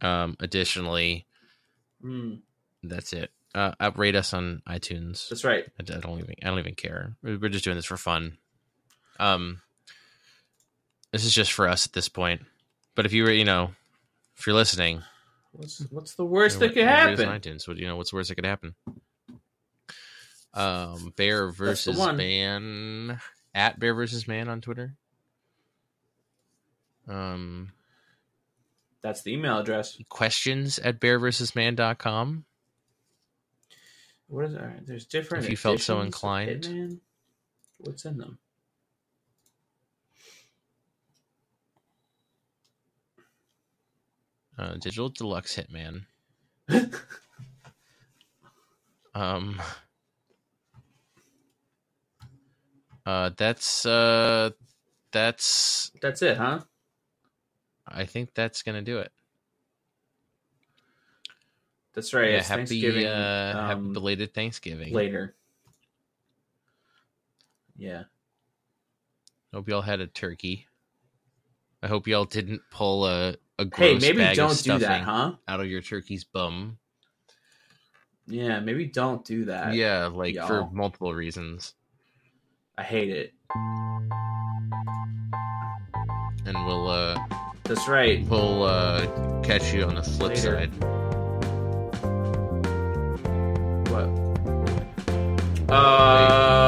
Um, additionally... Mm. That's it. Uh, rate us on iTunes. That's right. I don't even. I don't even care. We're just doing this for fun. Um, this is just for us at this point. But if you were, you know, if you're listening, what's what's the worst that could happen? On iTunes. What, you know, what's the worst that could happen? Um, Bear versus Man at Bear versus Man on Twitter. Um, that's the email address. Questions at bear versus man dot com. What is that? There's different. If you felt so inclined, Hitman, what's in them? Uh, Digital Deluxe Hitman. um, uh, that's uh, that's that's it, huh? I think that's gonna do it. That's right. Yeah, happy, Thanksgiving, uh, um, happy belated Thanksgiving. Later. Yeah. Hope y'all had a turkey. I hope y'all didn't pull a, a gross hey, maybe bag don't of stuffing do that, huh? out of your turkey's bum. Yeah, maybe don't do that. Yeah, like y'all. For multiple reasons. I hate it. And we'll. Uh, That's right. We'll uh, catch you on the flip later. side. Uh...